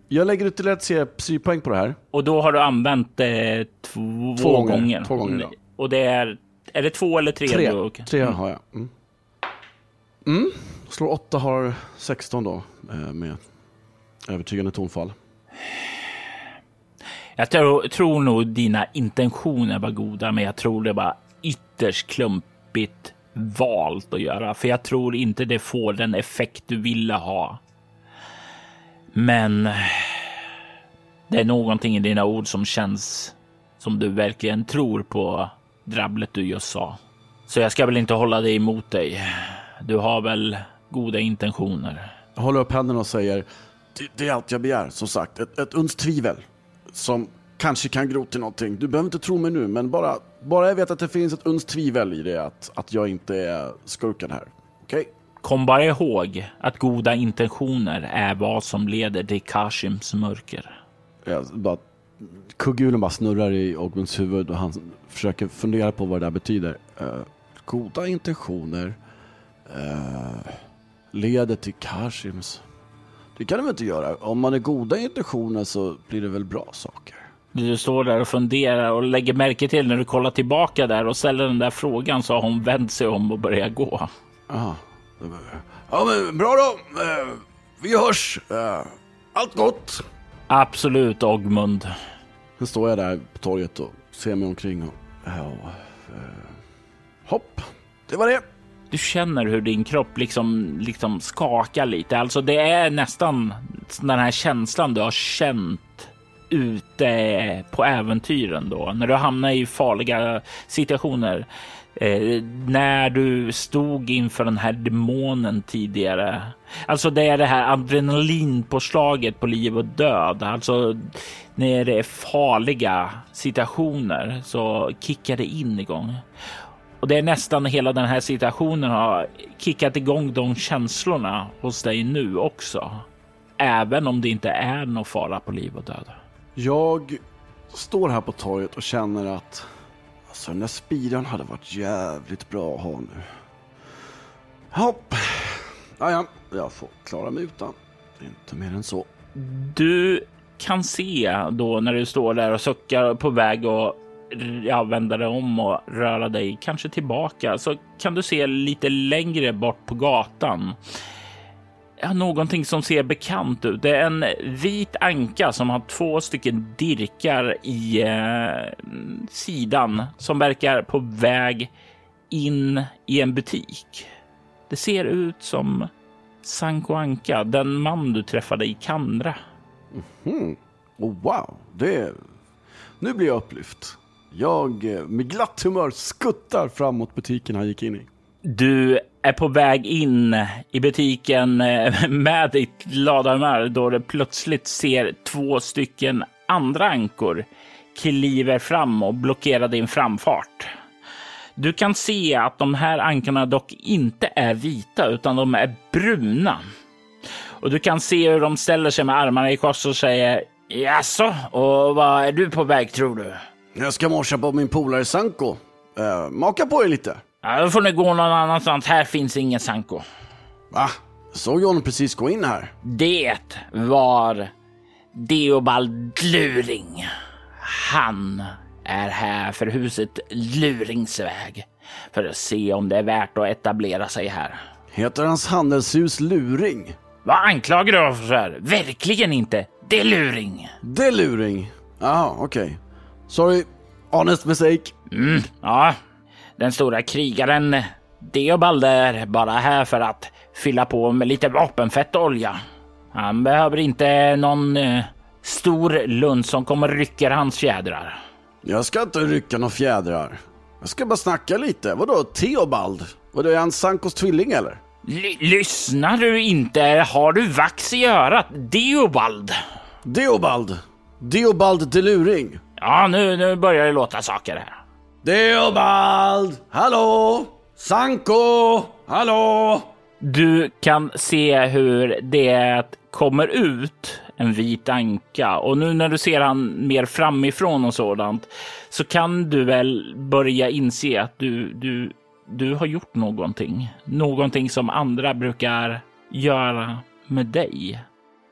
Jag lägger ut till ett C L-poäng på det här. Och då har du använt eh, två, två gånger. gånger. Två gånger då. Och det är... Är det två eller tre? Tre, då? tre mm. har jag. Mm. Mm. Slår åtta har sexton då. Med övertygande tonfall. Jag tror, tror nog dina intentioner var goda, men jag tror det var ytterst klumpigt valt att göra. För jag tror inte det får den effekt du ville ha. Men det är någonting i dina ord som känns som du verkligen tror på drabblet du just sa. Så jag ska väl inte hålla dig emot dig. Du har väl goda intentioner. Jag håller upp händerna och säger, det, det är allt jag begär, som sagt. Ett, ett uns tvivel. Som kanske kan gro till någonting. Du behöver inte tro mig nu, men bara, bara jag vet att det finns ett uns tvivel i det. Att, att jag inte är skurken här. Okej? Okay? Kom bara ihåg att goda intentioner är vad som leder till Kashims mörker. Ja, bara, kuggulen bara snurrar i Ogmunds huvud och han försöker fundera på vad det där betyder. Uh, goda intentioner uh, leder till Kashims. Det kan de inte göra. Om man är goda intentioner så blir det väl bra saker. Du står där och funderar och lägger märke till när du kollar tillbaka där och ställer den där frågan, så har hon vänt sig om och börjar gå. Aha. Ja, men bra då. Vi hörs. Allt gott. Absolut, Ogmund. Nu står jag där på torget och ser mig omkring. Och... Hopp, det var det. Du känner hur din kropp liksom, liksom skakar lite. Alltså det är nästan den här känslan du har känt ute på äventyren då. När du hamnar i farliga situationer. Eh, när du stod inför den här demonen tidigare. Alltså det är det här adrenalinpåslaget på liv och död. Alltså när det är farliga situationer så kickar det in igång. Och det är nästan hela den här situationen har kickat igång de känslorna hos dig nu också. Även om det inte är någon fara på liv och död. Jag står här på torget och känner att alltså, den där spiran hade varit jävligt bra att ha nu. Hopp! Jaja, jag får klara mig utan. Det är inte mer än så. Du kan se då när du står där och suckar på väg och ja, vända dig om och röra dig kanske tillbaka, så kan du se lite längre bort på gatan ja, någonting som ser bekant ut. Det är en vit anka som har två stycken dirkar i eh, sidan, som verkar på väg in i en butik. Det ser ut som Sanko Anka, den man du träffade i Kandra. Mm-hmm. Oh, wow, det... Nu blir jag upplyft. Jag med glatt humör skuttar fram mot butiken han gick in i. Du är på väg in i butiken med ditt glada humör då du plötsligt ser två stycken andra ankor kliver fram och blockerar din framfart. Du kan se att de här ankarna dock inte är vita utan de är bruna. Och du kan se hur de ställer sig med armarna i kors och säger: "Jaså, och vad är du på väg, tror du?" "Jag ska morsa på min polare Sanko. Uh, maka på er lite." "Ja, då får ni gå någon annanstans. Här finns ingen Sanko." "Va? Såg jag honom precis gå in här?" "Det var Deobald Luring. Han är här för huset Luringsväg för att se om det är värt att etablera sig här." "Heter hans handelshus Luring?" "Vad anklagar du för här? Verkligen inte. Det är Luring." "Det är Luring? Jaha, okej. Okay. Sorry, honest mistake." Mm, ja, den stora krigaren Deobald är bara här för att fylla på med lite vapenfett och olja. Han behöver inte någon eh, stor lund som kommer rycka hans fjädrar." "Jag ska inte rycka några fjädrar. Jag ska bara snacka lite. Vadå, Deobald? Vadå, är han Sankos tvilling eller?" L- Lyssnar du inte? Har du vax i örat? Deobald. Deobald. Deobald till Luring. Ja, nu, nu börjar det låta saker här. "Deobald! Hallå! Sanko! Hallå!" Du kan se hur det kommer ut en vit anka. Och nu när du ser han mer framifrån och sådant, så kan du väl börja inse att du, du, du har gjort någonting. Någonting som andra brukar göra med dig.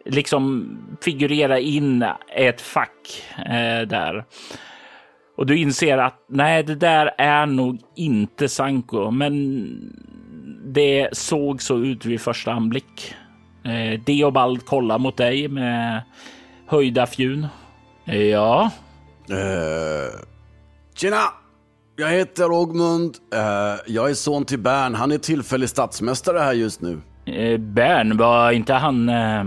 Liksom figurera in ett fack eh, där. Och du inser att nej, det där är nog inte Sanko. Men det såg så ut vid första anblick. Eh, Deobald kollar mot dig med höjda fjun. Ja. Uh, tjena, jag heter Ogmund. Uh, jag är son till Bern. Han är tillfällig statsmästare här just nu. Uh, Bern, var inte han uh,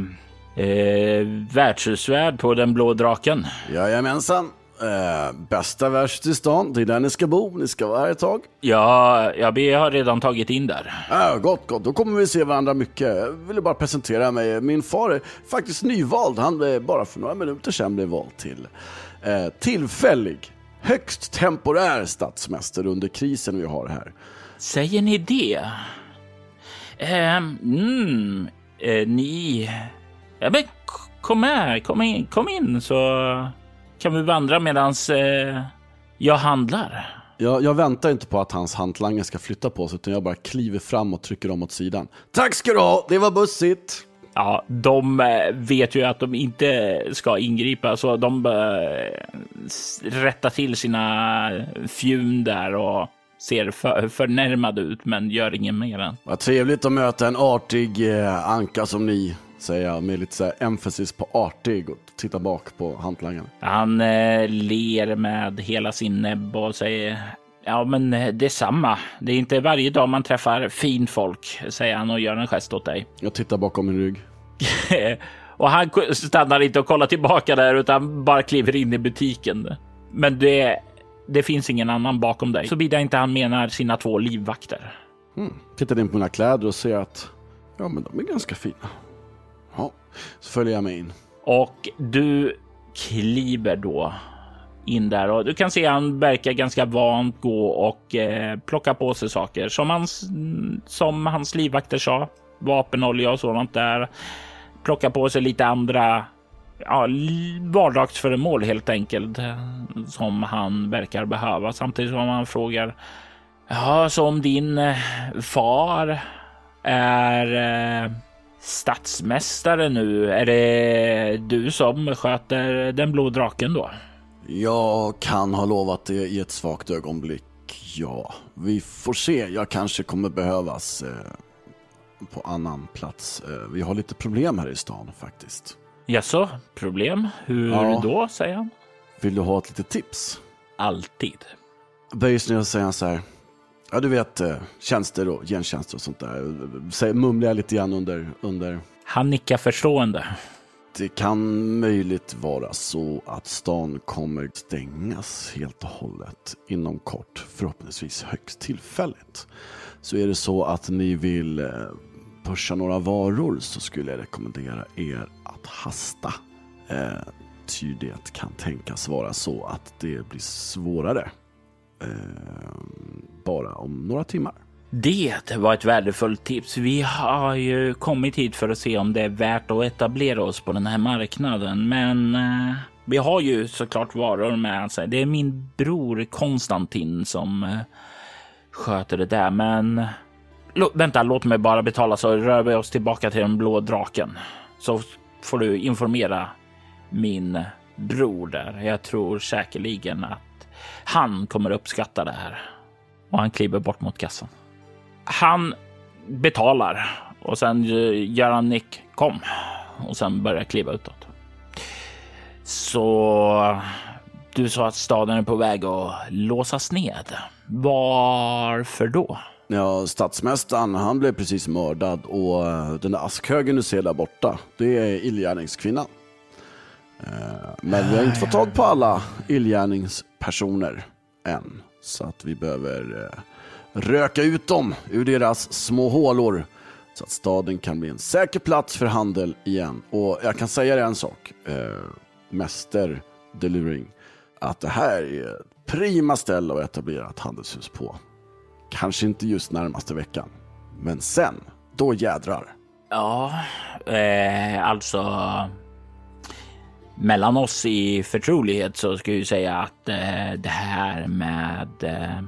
uh, världshusvärd på den blå draken? Jajamensan. Uh, bästa värst i stan. Det är där ni ska bo, ni ska vara här ett tag. Ja, ja, vi har redan tagit in där. uh, Gott, gott, då kommer vi se varandra mycket. Jag ville bara presentera mig. Min far är faktiskt nyvald. Han är bara för några minuter sedan blev vald till uh, tillfällig, högst temporär statsmästare under krisen vi har här. Säger ni det? Uh, mm, uh, ni ja, men kom här, kom in, kom in så kan vi vandra medans eh, jag handlar. Jag, jag väntar inte på att hans hantlanger ska flytta på sig, utan jag bara kliver fram och trycker dem åt sidan. Tack ska du ha, det var bussigt. Ja, de vet ju att de inte ska ingripa, så de eh, rättar till sina fjun där och ser för, förnärmade ut, men gör ingen mer än. Vad trevligt att möta en artig eh, anka som ni, säger jag med lite så här emphasis på artig och tittar bak på hantlangen. Han eh, ler med hela sin näbb och säger: "Ja, men det är samma. Det är inte varje dag man träffar fin folk", säger han och gör en gest åt dig. Jag tittar bakom min rygg. Och han stannar inte och kollar tillbaka där, utan bara kliver in i butiken. Men det, det finns ingen annan bakom dig, så vidare inte han menar sina två livvakter. Mm. Tittar in på mina kläder och ser att ja, men de är ganska fina. Ja, så följer jag mig in. Och du kliver då in där, och du kan se han verkar ganska vant gå och eh, plocka på sig saker. Som hans, som hans livvakter sa, vapenolja och sådant där. Plocka på sig lite andra ja, vardagsföremål helt enkelt, som han verkar behöva. Samtidigt som han frågar: "Ja, så om din far är... Eh, statsmästare nu, är det du som sköter den blå draken då?" "Jag kan ha lovat det i ett svagt ögonblick, ja. Vi får se, jag kanske kommer behövas eh, på annan plats. Eh, vi har lite problem här i stan faktiskt." "Jaså, problem? Hur ja. Då?" säger han. "Vill du ha ett litet tips?" "Alltid." Böjs ner och säger så här: "Ja, du vet, tjänster och gentjänster och sånt där." Mumlar jag lite grann under, under. Han nickar förstående. "Det kan möjligt vara så att stan kommer stängas helt och hållet inom kort, förhoppningsvis högst tillfälligt. Så är det så att ni vill pusha några varor, så skulle jag rekommendera er att hasta. Eh, ty det kan tänkas vara så att det blir svårare. Eh, bara om några timmar." Det var ett värdefullt tips. Vi har ju kommit hit för att se om det är värt att etablera oss på den här marknaden. Men eh, vi har ju såklart varor med oss. Det är min bror Konstantin som eh, sköter det där. Men L- vänta, låt mig bara betala så rör vi oss tillbaka till den blå draken. Så får du informera min bror där. Jag tror säkerligen att han kommer uppskatta det här. Och han kliver bort mot kassan. Han betalar och sen gör han nick, kom. Och sen börjar kliva utåt. Så du sa att staden är på väg att låsas ned. Varför då? Ja, stadsmästaren, han blev precis mördad och den där askhögen du ser där borta, det är illgärningskvinnan. Men vi har inte fått tag på alla illgärningspersoner än, så att vi behöver röka ut dem ur deras små hålor så att staden kan bli en säker plats för handel igen. Och jag kan säga dig en sak, äh, mäster de Luring, att det här är ett prima ställe att etablera ett handelshus på. Kanske inte just närmaste veckan, men sen, då jädrar. Ja, eh, alltså mellan oss i förtrolighet så ska jag ju säga att eh, det här med eh,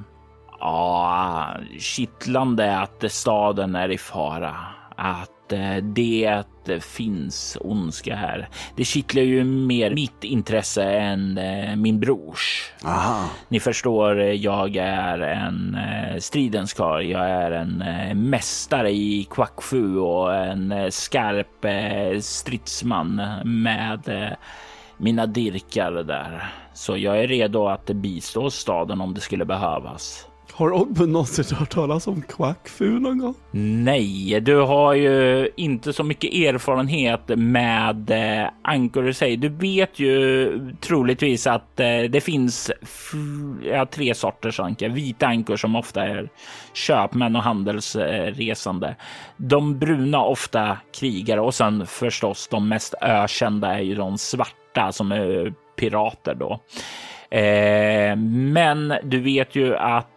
ja, kittlande att staden är i fara, att eh, det finns ondska här. Det kittlar ju mer mitt intresse än eh, min brors. Aha. Ni förstår, jag är en eh, stridens karl. Jag är en eh, mästare i Quackfu och en eh, skarp eh, stridsman med eh, mina dirkar där. Så jag är redo att bistå staden om det skulle behövas. Har Ogmund någonsin hört talas om Quackfu någon gång? Nej, du har ju inte så mycket erfarenhet med eh, ankor i sig. Du vet ju troligtvis att eh, det finns f- ja, tre sorters ankor. Vita ankor som ofta är köpmän och handelsresande. De bruna ofta krigare och sen förstås de mest ökända är ju de svarta som är pirater då. Eh, men du vet ju att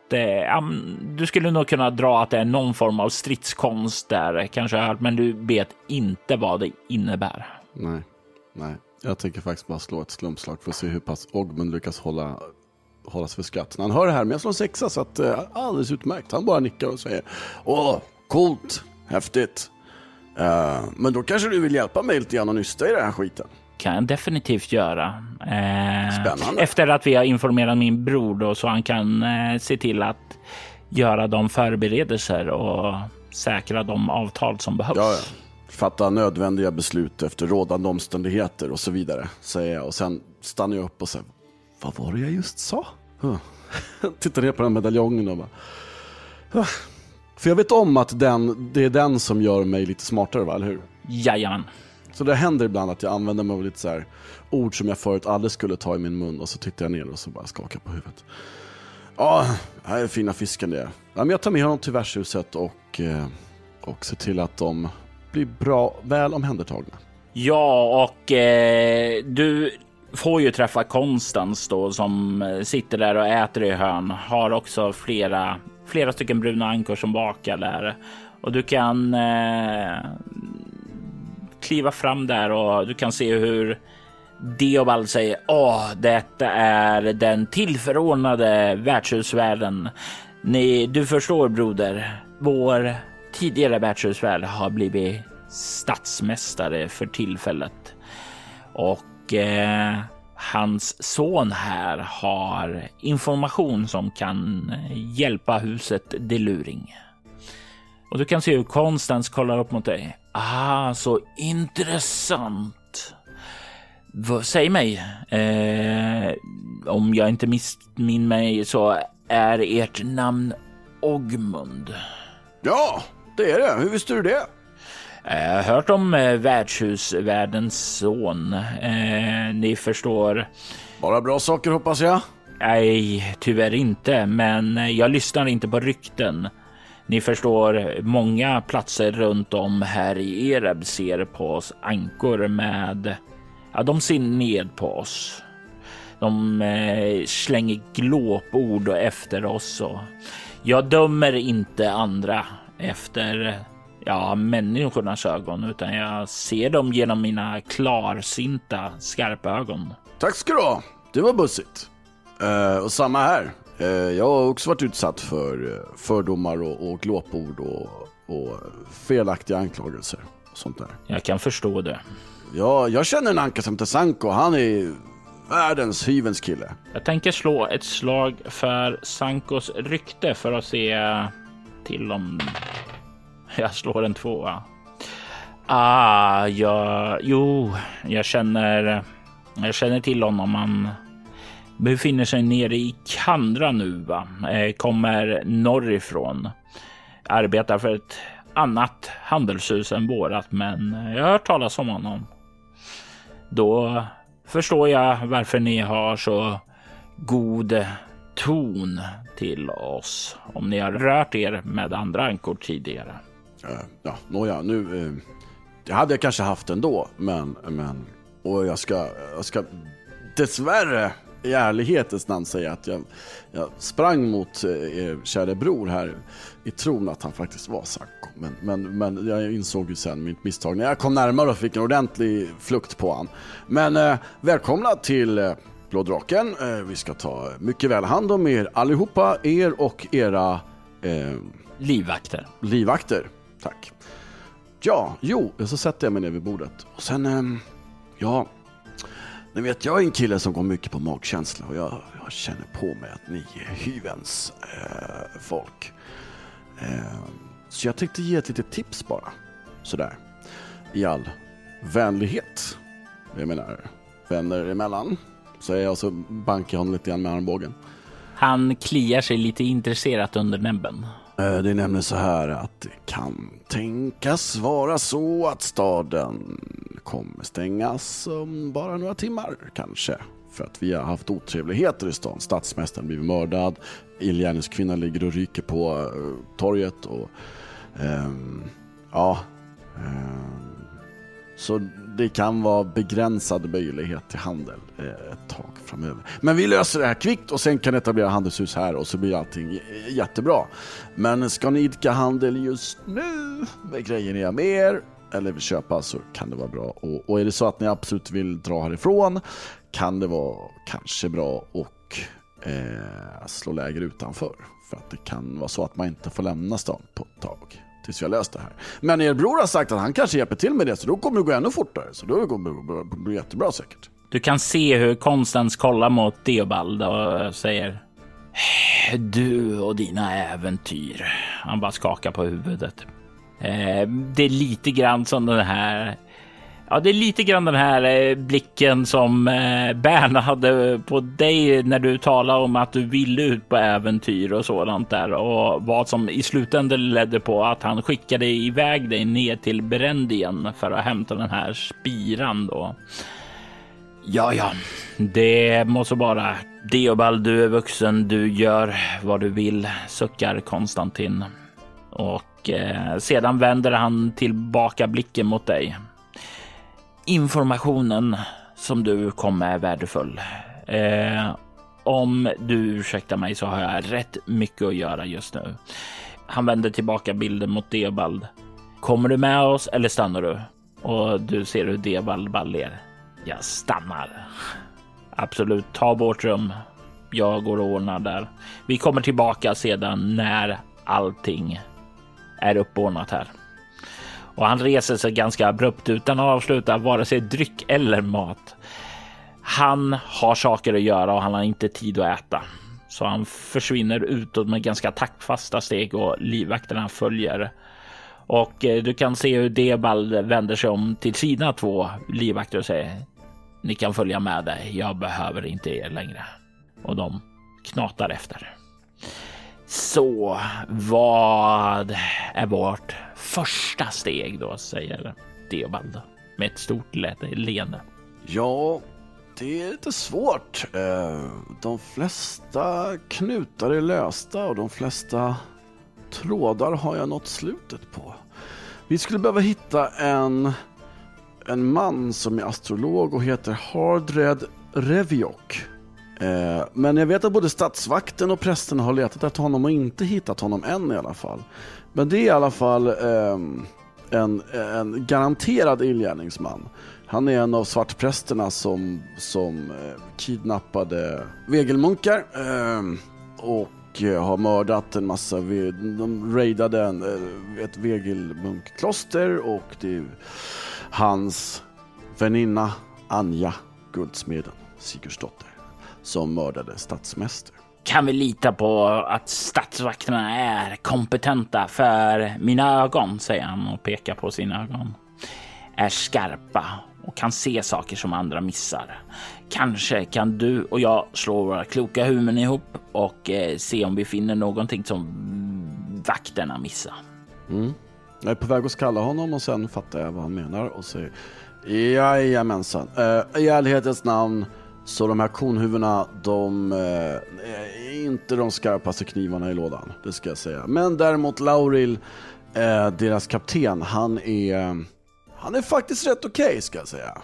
du skulle nog kunna dra att det är någon form av stridskonst där, kanske, men du vet inte vad det innebär. Nej, nej. Jag tänker faktiskt bara slå ett slumpslag för att se hur pass Ogmund lyckas hålla, hållas för skratt. Han hör det här, men jag slår sexa så att eh, alldeles utmärkt. Han bara nickar och säger, åh, coolt, häftigt. Uh, men då kanske du vill hjälpa mig lite grann och nysta i den här skiten. Kan jag definitivt göra. Eh, efter att vi har informerat min bror då, så han kan eh, se till att göra de förberedelser och säkra de avtal som behövs. Ja, ja. Fatta nödvändiga beslut efter rådande omständigheter och så vidare, säger jag. Och sen stannar jag upp och säger, vad var det jag just sa? Huh. Tittar ner på den medaljongen och bara, huh. För jag vet om att den, det är den som gör mig lite smartare, va? Eller hur? Jajamän. Så det händer ibland att jag använder mig av lite så här ord som jag förut aldrig skulle ta i min mun, och så tittar jag ner och så bara skakar på huvudet. Ja, här är fina fisken det. Ja, men jag tar med honom till värdshuset och, och ser till att de blir bra, väl omhändertagna. Ja, och eh, du får ju träffa Konstans då, som sitter där och äter i hörn. Har också flera, flera stycken bruna ankor som bakar där. Och du kan... Eh, kliva fram där och du kan se hur Deobald säger, åh, detta är den tillförordnade världshusvärden. Ni, du förstår, broder, vår tidigare världshusvärd har blivit statsmästare för tillfället, och eh, hans son här har information som kan hjälpa huset de Luring. Och du kan se hur Konstans kollar upp mot dig. Ah, så intressant. V- säg mig, eh, om jag inte missminner mig så är ert namn Ogmund. Ja, det är det. Hur visste du det? Jag har hört om eh, värdshusvärdens son. Eh, ni förstår. Bara bra saker, hoppas jag. Nej, tyvärr inte, men jag lyssnar inte på rykten. Ni förstår, många platser runt om här i Ereb ser på oss ankor med... Ja, de ser ned på oss. De eh, slänger glåpord efter oss. Och Jag dömer inte andra efter ja, människornas ögon, utan jag ser dem genom mina klarsinta, skarpa ögon. Tack ska du ha. Det var bussigt. Uh, och samma här. Uh, jag har också varit utsatt för fördomar och, och glåpord och, och felaktiga anklagelser och sånt där. Jag kan förstå det. Ja, jag känner en anka som heter Sanko. Han är världens hyvens kille. Jag tänker slå ett slag för Sankos rykte för att se till om... Jag slår en tvåa. Ah, jag... Jo, jag känner... Jag känner till honom. Han befinner sig nere i Kandra nu, va? Kommer norrifrån. Arbetar för ett annat handelshus än vårat, men jag har hört talas om honom. Då förstår jag varför ni har så god ton till oss, om ni har rört er med andra ankor tidigare. Ja, nåja, nu... Eh, det hade jag kanske haft ändå, men... men och jag ska, jag ska dessvärre i ärlighetens namn säga att jag, jag sprang mot er kära bror här i tron att han faktiskt var Sanko. Men, men, men jag insåg ju sen mitt misstag när jag kom närmare och fick en ordentlig flukt på han. Men eh, välkomna till eh, Blådraken. Eh, vi ska ta mycket väl hand om er allihopa, er och era... Eh, livvakter. Livvakter, tack. Ja, jo, så sätter jag mig ner vid bordet. Och sen... Eh, Ja, ni vet, jag är en kille som går mycket på magkänsla och jag, jag känner på mig att ni är hyvens eh, folk. Eh, så jag tänkte ge ett litet tips bara, sådär, i all vänlighet. Jag menar, vänner emellan, säger jag, så bankar honom lite grann med armbågen. Han kliar sig lite intresserat under näbben. Det är nämligen så här att det kan tänkas vara så att staden kommer stängas om bara några timmar kanske. För att vi har haft otrevligheter i stan. Stadsmästaren blir mördad. Iljanis kvinna ligger och ryker på uh, torget. Och, um, ja, um, så det kan vara begränsad möjlighet till handel uh, ett tag framöver. Men vi löser det här kvickt och sen kan etablera handelshus här och så blir allting j- jättebra. Men ska ni idka handel just nu med grejer ni har med er, eller vill köpa, så kan det vara bra. Och, och är det så att ni absolut vill dra härifrån, kan det vara kanske bra och eh, slå läger utanför. För att det kan vara så att man inte får lämna stan på ett tag tills vi har löst det här. Men er bror har sagt att han kanske hjälper till med det, så då kommer det gå ännu fortare. Så då kommer det bli jättebra säkert. Du kan se hur Konstans kollar mot Deobald och säger: du och dina äventyr. Han bara skakar på huvudet. Det är lite grann som den här Ja, det är lite grann den här blicken som Bern hade på dig när du talade om att du ville ut på äventyr och sådant där, och vad som i slutändan ledde på att han skickade iväg dig ner till Brändien för att hämta den här spiran då. Ja, ja, det måste bara... Deobald, du är vuxen, du gör vad du vill, suckar Konstantin. Och sedan vänder han tillbaka blicken mot dig. Informationen som du kom med är värdefull. Eh, om du ursäktar mig så har jag rätt mycket att göra just nu. Han vänder tillbaka bilden mot Deobald. Kommer du med oss eller stannar du? Och du ser hur Deobald baller. Jag stannar. Absolut, ta vårt rum. Jag går och ordnar där. Vi kommer tillbaka sedan när allting är uppordnat här. Och han reser sig ganska abrupt utan att avsluta vare sig dryck eller mat. Han har saker att göra och han har inte tid att äta. Så han försvinner utåt med ganska taktfasta steg och livvakterna följer. Och du kan se hur Deobald vänder sig om till sina två livvakter och säger: ni kan följa med dig, jag behöver inte er längre. Och de knatar efter. Så vad är vårt första steg då, säger Deobald med ett stort leende. Ja, det är lite svårt. De flesta knutar är lösta och de flesta trådar har jag nått slutet på. Vi skulle behöva hitta en, en man som är astrolog och heter Hardred. Eh, men jag vet att både stadsvakten och prästen har letat efter honom och inte hittat honom än i alla fall. Men det är i alla fall eh, en, en garanterad illgärningsman. Han är en av svartprästerna som, som eh, kidnappade vegelmunkar eh, och har mördat en massa. De raidade en, ett vegelmunkkloster och det är hans väninna Anja, guldsmeden Sigurdsdotter, som mördade statsmästare. Kan vi lita på att statsvakterna är kompetenta? För mina ögon, säger han och pekar på sina ögon, är skarpa och kan se saker som andra missar. Kanske kan du och jag slå våra kloka huvuden ihop och eh, se om vi finner någonting som vakterna missar. Mm. Jag är på väg att kalla honom och sen fattar jag vad han menar och säger jajamensan. Eh, I ärlighetens namn, så de här konhuvudena, de eh, är inte de skarpaste knivarna i lådan, det ska jag säga. Men däremot Lauril, eh, deras kapten, han är... Han är faktiskt rätt okej, okay, ska jag säga.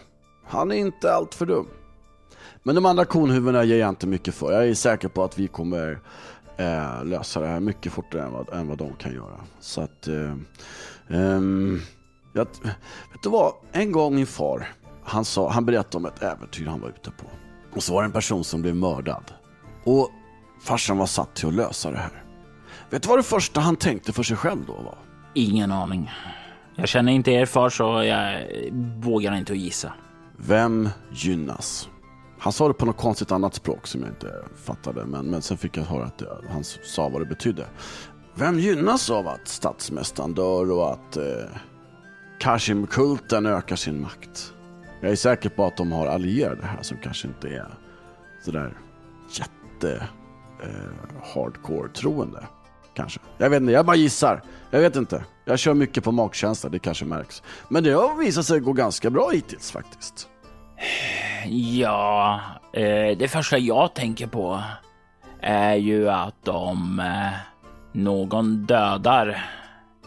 Han är inte allt för dum. Men de andra konhuvudena ger jag inte mycket för. Jag är säker på att vi kommer eh, lösa det här mycket fortare än vad, än vad de kan göra. Så att... Eh, eh, jag, vet du vad? En gång min far, han, sa, han berättade om ett äventyr han var ute på. Och så var det en person som blev mördad. Och farsan var satt till att lösa det här. Vet du vad det första han tänkte för sig själv då var? Ingen aning. Jag känner inte er far, så jag vågar inte att gissa. Vem gynnas? Han sa det på något konstigt annat språk som jag inte fattade. Men, men sen fick jag höra att det, han sa vad det betydde. Vem gynnas av att statsmästaren dör och att eh, Kashim-kulten ökar sin makt? Jag är säker på att de har allierade här som kanske inte är sådär jätte eh, hardcore-troende. Kanske. Jag vet inte, jag bara gissar. Jag vet inte. Jag kör mycket på magkänsla, det kanske märks. Men det har visat sig gå ganska bra hittills faktiskt. Ja, det första jag tänker på är ju att om någon dödar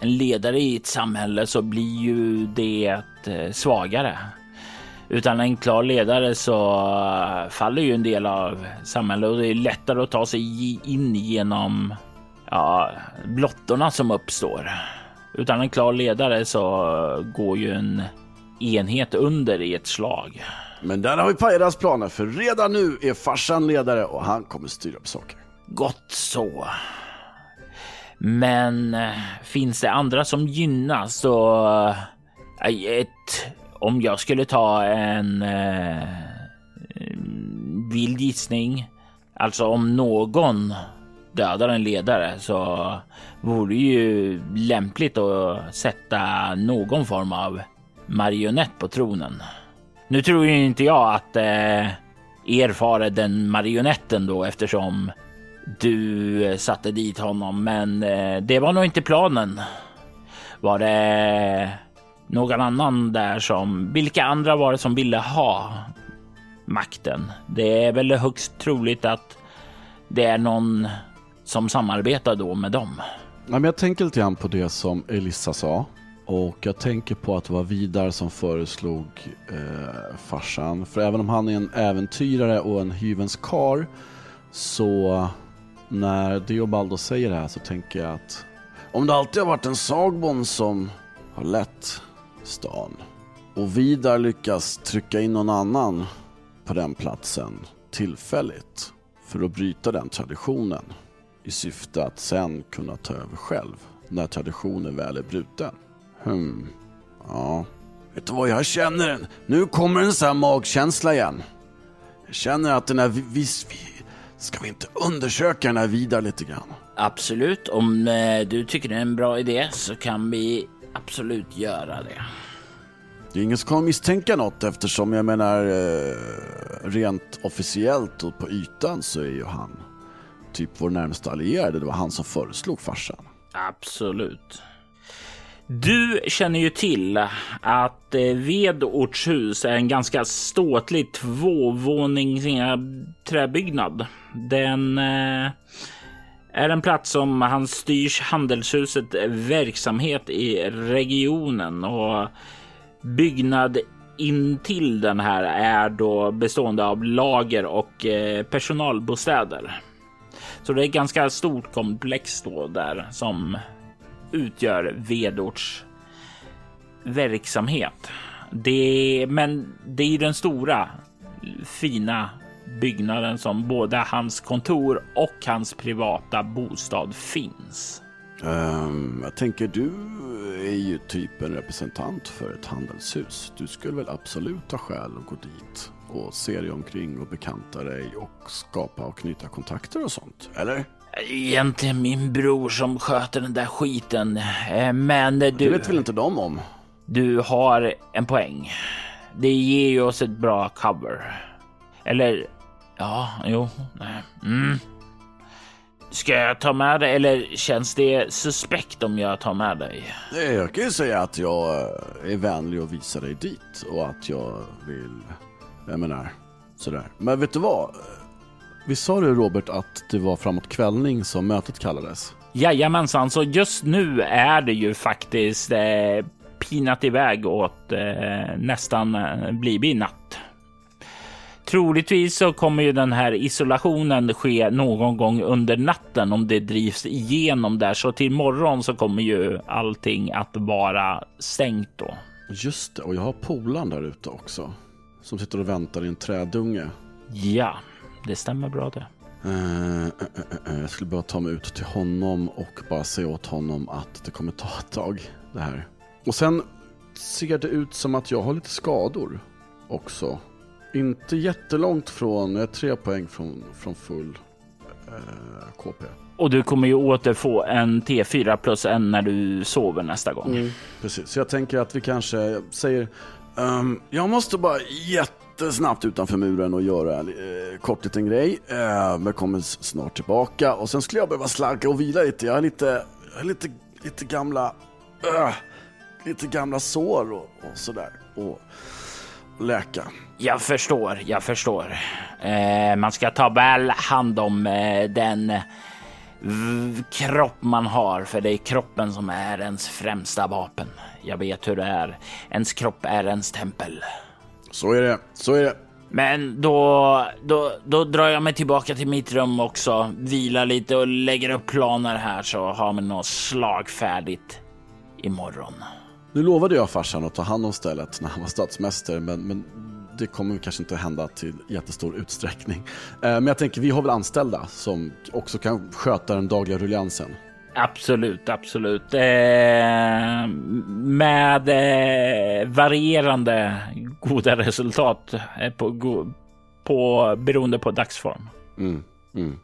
en ledare i ett samhälle så blir ju det svagare. Utan en klar ledare så faller ju en del av samhället och det är lättare att ta sig in genom... Ja, blottorna som uppstår. Utan en klar ledare så går ju en enhet under i ett slag. Men där har vi Pajras planer, för redan nu är farsan ledare och han kommer styra upp saker. Gott så. Men finns det andra som gynnas så... Ett, om jag skulle ta en eh, vild gissning, alltså om någon... dödar en ledare så vore det ju lämpligt att sätta någon form av marionett på tronen. Nu tror ju inte jag att eh, erfara den marionetten då, eftersom du satte dit honom, men eh, det var nog inte planen. Var det någon annan där som... Vilka andra var det som ville ha makten? Det är väl högst troligt att det är någon... som samarbetar då med dem. Ja, men jag tänker lite grann på det som Elissa sa. Och jag tänker på att det var Vidar som föreslog eh, farsan. För även om han är en äventyrare och en hyvens kar, så när Deobald säger det här så tänker jag att om det alltid har varit en Sagbon som har lett stan och Vidar lyckas trycka in någon annan på den platsen tillfälligt för att bryta den traditionen, i syfte att sen kunna ta över själv när traditionen väl är bruten. Hmm. Ja. Vet du vad, jag känner den? Nu kommer en sån här magkänsla igen. Jag känner att den här... Vi, vi, ska vi inte undersöka den här vidare lite grann? Absolut. Om du tycker det är en bra idé så kan vi absolut göra det. Det är ingen som kommer misstänka något, eftersom jag menar rent officiellt och på ytan så är ju han... typ vår närmaste allierade, det var han som föreslog farsan. Absolut. Du känner ju till att Vedortshus är en ganska ståtlig tvåvånings träbyggnad. Den eh, är en plats som han styrs handelshuset verksamhet i regionen, och byggnad in till den här är då bestående av lager och eh, personalbostäder. Så det är ett ganska stort komplex då där som utgör Vedorts verksamhet. Det, men det är den stora fina byggnaden som både hans kontor och hans privata bostad finns. Um, jag tänker, du är ju typ en representant för ett handelshus. Du skulle väl absolut ha skäl att gå dit och se dig omkring och bekanta dig och skapa och knyta kontakter och sånt, eller? Egentligen min bror som sköter den där skiten, men du... Det vet väl inte de om? Du har en poäng. Det ger ju oss ett bra cover. Eller, ja, jo, nej. Mm. Ska jag ta med dig, eller känns det suspekt om jag tar med dig? Jag kan ju säga att jag är vänlig och visar dig dit och att jag vill, jag menar, sådär. Men vet du vad? Vi sa du, Robert, att det var framåt kvällning som mötet kallades? Jajamensan, så just nu är det ju faktiskt eh, pinat iväg åt eh, nästan blivit natt. Troligtvis så kommer ju den här isolationen ske någon gång under natten om det drivs igenom där. Så till morgon så kommer ju allting att vara stängt då. Just det, och jag har Polan där ute också som sitter och väntar i en trädunge. Ja, det stämmer bra det. Uh, uh, uh, uh, jag skulle bara ta mig ut till honom och bara säga åt honom att det kommer ta ett tag det här. Och sen ser det ut som att jag har lite skador också. Inte jättelångt från, jag är tre poäng från, från full eh, K P. Och du kommer ju återfå en T fyra plus en när du sover nästa gång. Mm. Precis, så jag tänker att vi kanske säger um, jag måste bara jättesnabbt utanför muren och göra en eh, kort liten grej. Eh, men jag kommer snart tillbaka. Och sen skulle jag behöva slagga och vila lite. Jag har lite, jag har lite, lite gamla uh, lite gamla sår och, och sådär. Och läka. Jag förstår, jag förstår. Eh, man ska ta väl hand om eh, den v- kropp man har, för det är kroppen som är ens främsta vapen. Jag vet hur det är. Ens kropp är ens tempel. Så är det, så är det. Men då, då, då drar jag mig tillbaka till mitt rum också. Vilar lite och lägger upp planer här så har man något slagfärdigt imorgon. Nu lovade jag farsan att ta hand om stället när han var statsmästare, men, men det kommer kanske inte hända till jättestor utsträckning. Men jag tänker, vi har väl anställda som också kan sköta den dagliga rulliansen. Absolut, absolut. Eh, med eh, varierande goda resultat på, go, på, beroende på dagsform. Mm, mm.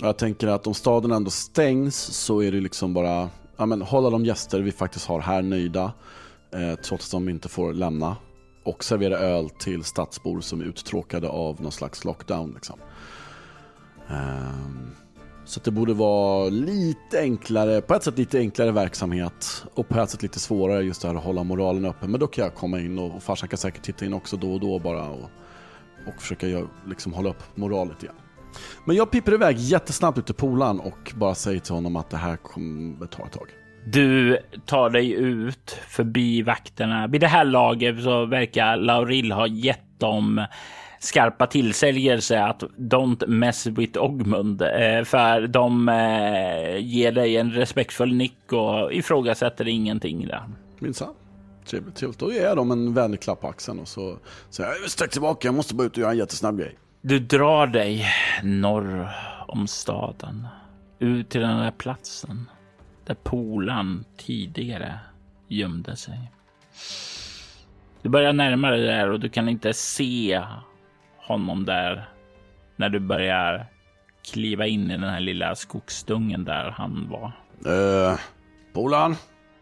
Jag tänker att om staden ändå stängs så är det liksom bara... Ja, men hålla de gäster vi faktiskt har här nöjda eh, trots att de inte får lämna och servera öl till stadsbor som är uttråkade av någon slags lockdown liksom. Um, så det borde vara lite enklare, på ett sätt lite enklare verksamhet och på ett sätt lite svårare just det här att hålla moralen öppen, men då kan jag komma in och, och farsan kan säkert titta in också då och då bara och, och försöka göra, liksom hålla upp moralet igen. Men jag piper iväg jättesnabbt ut till Polan och bara säger till honom att det här kommer ta ett tag. Du tar dig ut förbi vakterna. Vid det här laget så verkar Lauril ha gett dem skarpa tillsägelser att don't mess with Ogmund, för de ger dig en respektfull nick och ifrågasätter ingenting där. Minsann. Trevligt, trevligt. Då ger jag dem en vänlig klapp på axeln och så säger jag strax tillbaka, jag måste bara ut och göra en jättesnabb grej. Du drar dig norr om staden, ut till den där platsen där Polan tidigare gömde sig. Du börjar närma dig där och du kan inte se honom där när du börjar kliva in i den här lilla skogsdungen där han var. Uh, Polan,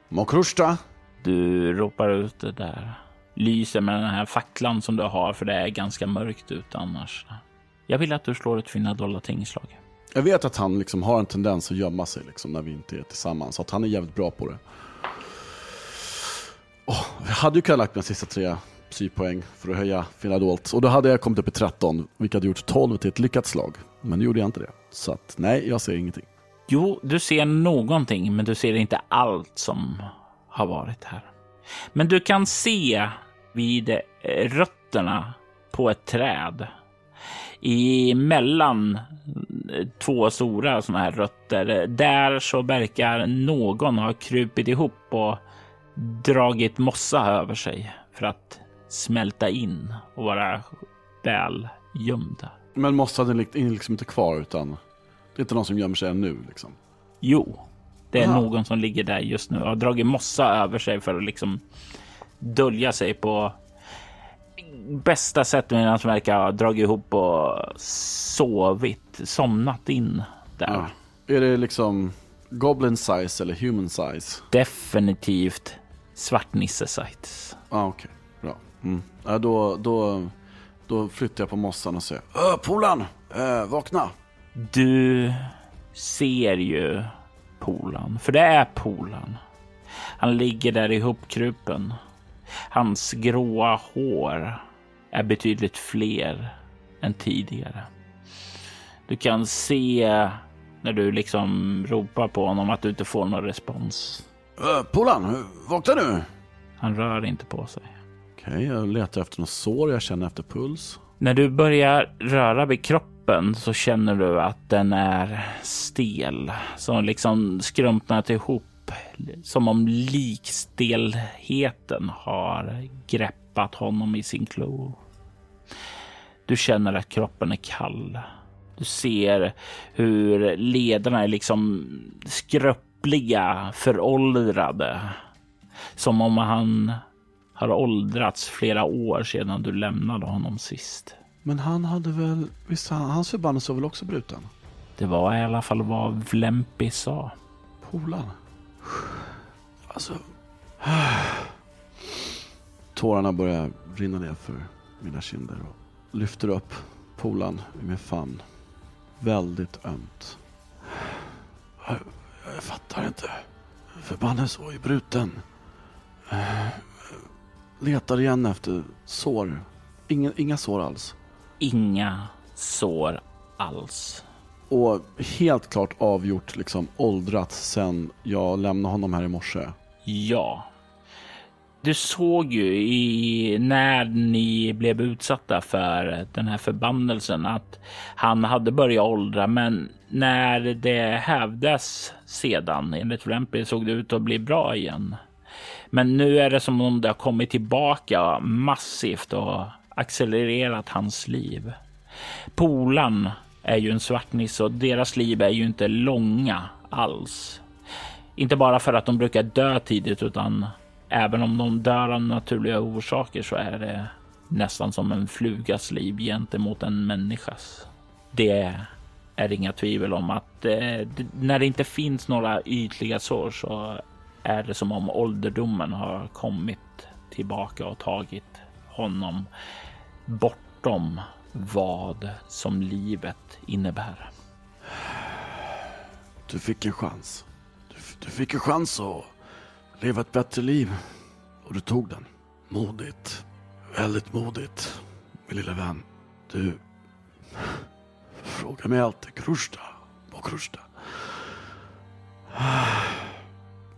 Mokrusta. Du ropar ut det där. Lyser med den här facklan som du har, för det är ganska mörkt ut annars. Jag vill att du slår ett fina dolda tingslag. Jag vet att han liksom har en tendens att gömma sig liksom när vi inte är tillsammans, så att han är jävligt bra på det. Oh, jag hade ju kunnat lagt mina sista tre psypoäng för att höja fina dolt, och då hade jag kommit upp i tretton, vilket hade gjort tolv till ett lyckat slag. Men nu gjorde jag inte det. Så att nej, jag ser ingenting. Jo, du ser någonting, men du ser inte allt som har varit här. Men du kan se vid rötterna på ett träd. I mellan två stora såna här rötter, där så verkar någon ha krupit ihop och dragit mossa över sig för att smälta in och vara väl gömda. Men mossa är liksom inte kvar, utan det är inte någon som gömmer sig ännu liksom. Jo, det är Aha. någon som ligger där just nu och har dragit mossa över sig för att liksom dölja sig på bästa sätt, medan som verkar ha dragit ihop och sovit, somnat in där. Ja. Är det liksom goblin size eller human size? Definitivt svartnisse size. Ja, ah, okej. Okay. Bra. Mm. Ja, då, då, då flyttar jag på mossan och säger Öh, Polan! Äh, vakna! Du ser ju Polan, för det är Polan. Han ligger där ihopkrupen. Hans gråa hår är betydligt fler än tidigare. Du kan se när du liksom ropar på honom att du inte får någon respons. Äh, Polan, vakna nu! Han rör inte på sig. Okej, okay, jag letar efter något sår, jag känner efter puls. När du börjar röra vid kroppen så känner du att den är stel. Som liksom skrumpnat ihop. Som om likstelheten har greppat honom i sin klo. Du känner att kroppen är kall. Du ser hur lederna är liksom skröpliga, föråldrade. Som om han har åldrats flera år sedan du lämnade honom sist. Men han hade väl, visst, hans förbannelse var väl också bruten? Det var i alla fall vad Vlempi sa. Polan. Alltså, tårarna börjar rinna ner för mina kinder och lyfter upp Polan i min famn. Väldigt ömt. Jag, jag fattar inte. Förbannelsen var ju bruten. Letar igen efter sår. Inga, inga sår alls. Inga sår alls. Och helt klart avgjort, liksom åldrat sen jag lämnade honom här i morse. Ja. Du såg ju i, när ni blev utsatta för den här förbannelsen, att han hade börjat åldra. Men när det hävdes sedan, enligt Vlempi, såg det ut att bli bra igen. Men nu är det som om det har kommit tillbaka massivt och accelererat hans liv. Polan är ju en svartnisse och deras liv är ju inte långa alls. Inte bara för att de brukar dö tidigt, utan även om de dör av naturliga orsaker så är det nästan som en flugas liv gentemot en människas. Det är inga tvivel om att eh, när det inte finns några ytliga sår så är det som om ålderdomen har kommit tillbaka och tagit honom bortom vad som livet innebär. Du fick en chans. Du, du fick en chans att leva ett bättre liv. Och du tog den. Modigt. Väldigt modigt. Min lilla vän. Du frågar mig alltid. Krusta. På krusta.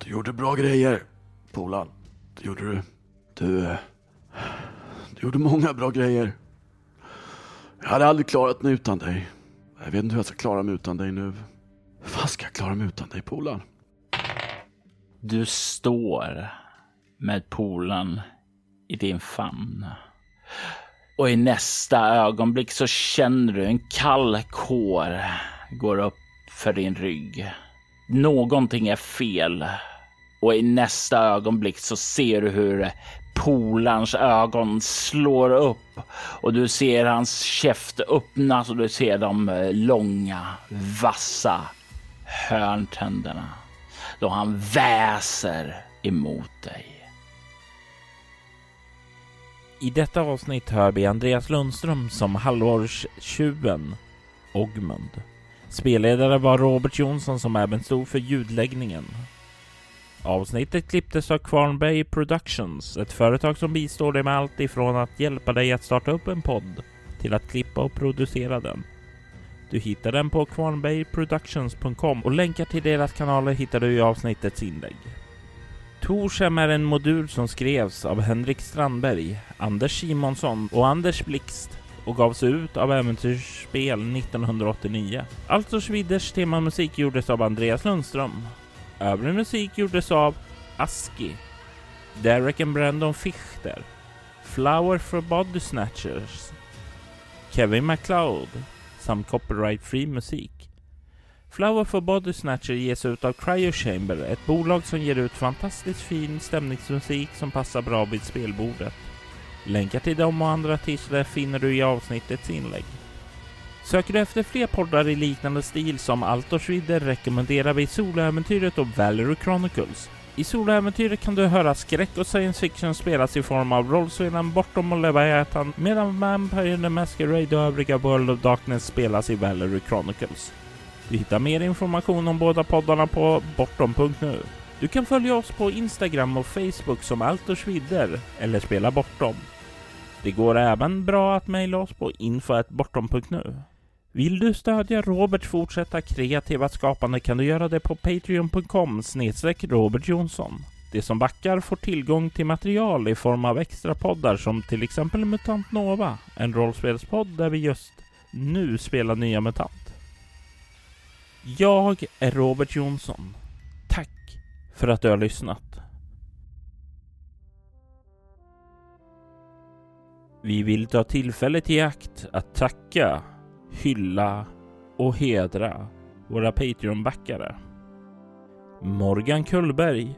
Du gjorde bra grejer, Polan. Det gjorde du. Du, du gjorde många bra grejer. Jag hade aldrig klarat mig utan dig. Jag vet inte hur jag ska klara mig utan dig nu. Vad ska jag klara mig utan dig, Polan? Du står med Polan i din famn. Och i nästa ögonblick så känner du en kall kår går upp för din rygg. Någonting är fel. Och i nästa ögonblick så ser du hur Polans ögon slår upp och du ser hans käft öppnas och du ser de långa, vassa hörntänderna då han väser emot dig. I detta avsnitt hör vi Andreas Lundström som halvårstjuven Ogmund. Spelledare var Robert Jonsson som även stod för ljudläggningen. Avsnittet klipptes av Kvarnberg Productions, ett företag som bistår dig med allt ifrån att hjälpa dig att starta upp en podd till att klippa och producera den. Du hittar den på kvarnbergproductions punkt com och länkar till deras kanaler hittar du i avsnittets inlägg. Torsem är en modul som skrevs av Henrik Strandberg, Anders Simonsson och Anders Blixt och gavs ut av Äventyrsspel nittonhundraåttionio. Althorsvides temamusik gjordes av Andreas Lundström. Övrig musik gjordes av Aski, Derek and Brandon Fichter, Flower for Body Snatchers, Kevin MacLeod samt copyright-free musik. Flower for Body Snatcher ges ut av Cryo Chamber, ett bolag som ger ut fantastiskt fin stämningsmusik som passar bra vid spelbordet. Länkar till dem och andra artister finner du i avsnittets inlägg. Söker du efter fler poddar i liknande stil som Althorsvide rekommenderar vi Soläventyret och Valor Chronicles. I Soläventyret kan du höra skräck och science fiction spelas i form av rollspelen Bortom och Leviathan, medan Vampire the Masquerade och övriga World of Darkness spelas i Valor Chronicles. Du hittar mer information om båda poddarna på bortom punkt nu. Du kan följa oss på Instagram och Facebook som Althorsvider eller Spela Bortom. Det går även bra att mejla oss på info at bortom punkt nu. Vill du stödja Roberts fortsatta kreativa skapande kan du göra det på patreon punkt com snedstreck Robert Jonsson. Det som backar får tillgång till material i form av extra poddar som till exempel Mutant Nova, en rollspelspodd där vi just nu spelar nya mutant. Jag är Robert Jonsson. Tack för att du har lyssnat. Vi vill ta tillfället i akt att tacka, hylla och hedra våra Patreon-backare. Morgan Kullberg,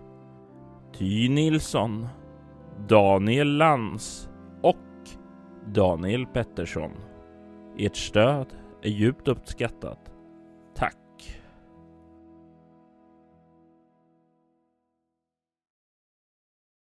Ty Nilsson, Daniel Lans och Daniel Pettersson. Ert stöd är djupt uppskattat. Tack!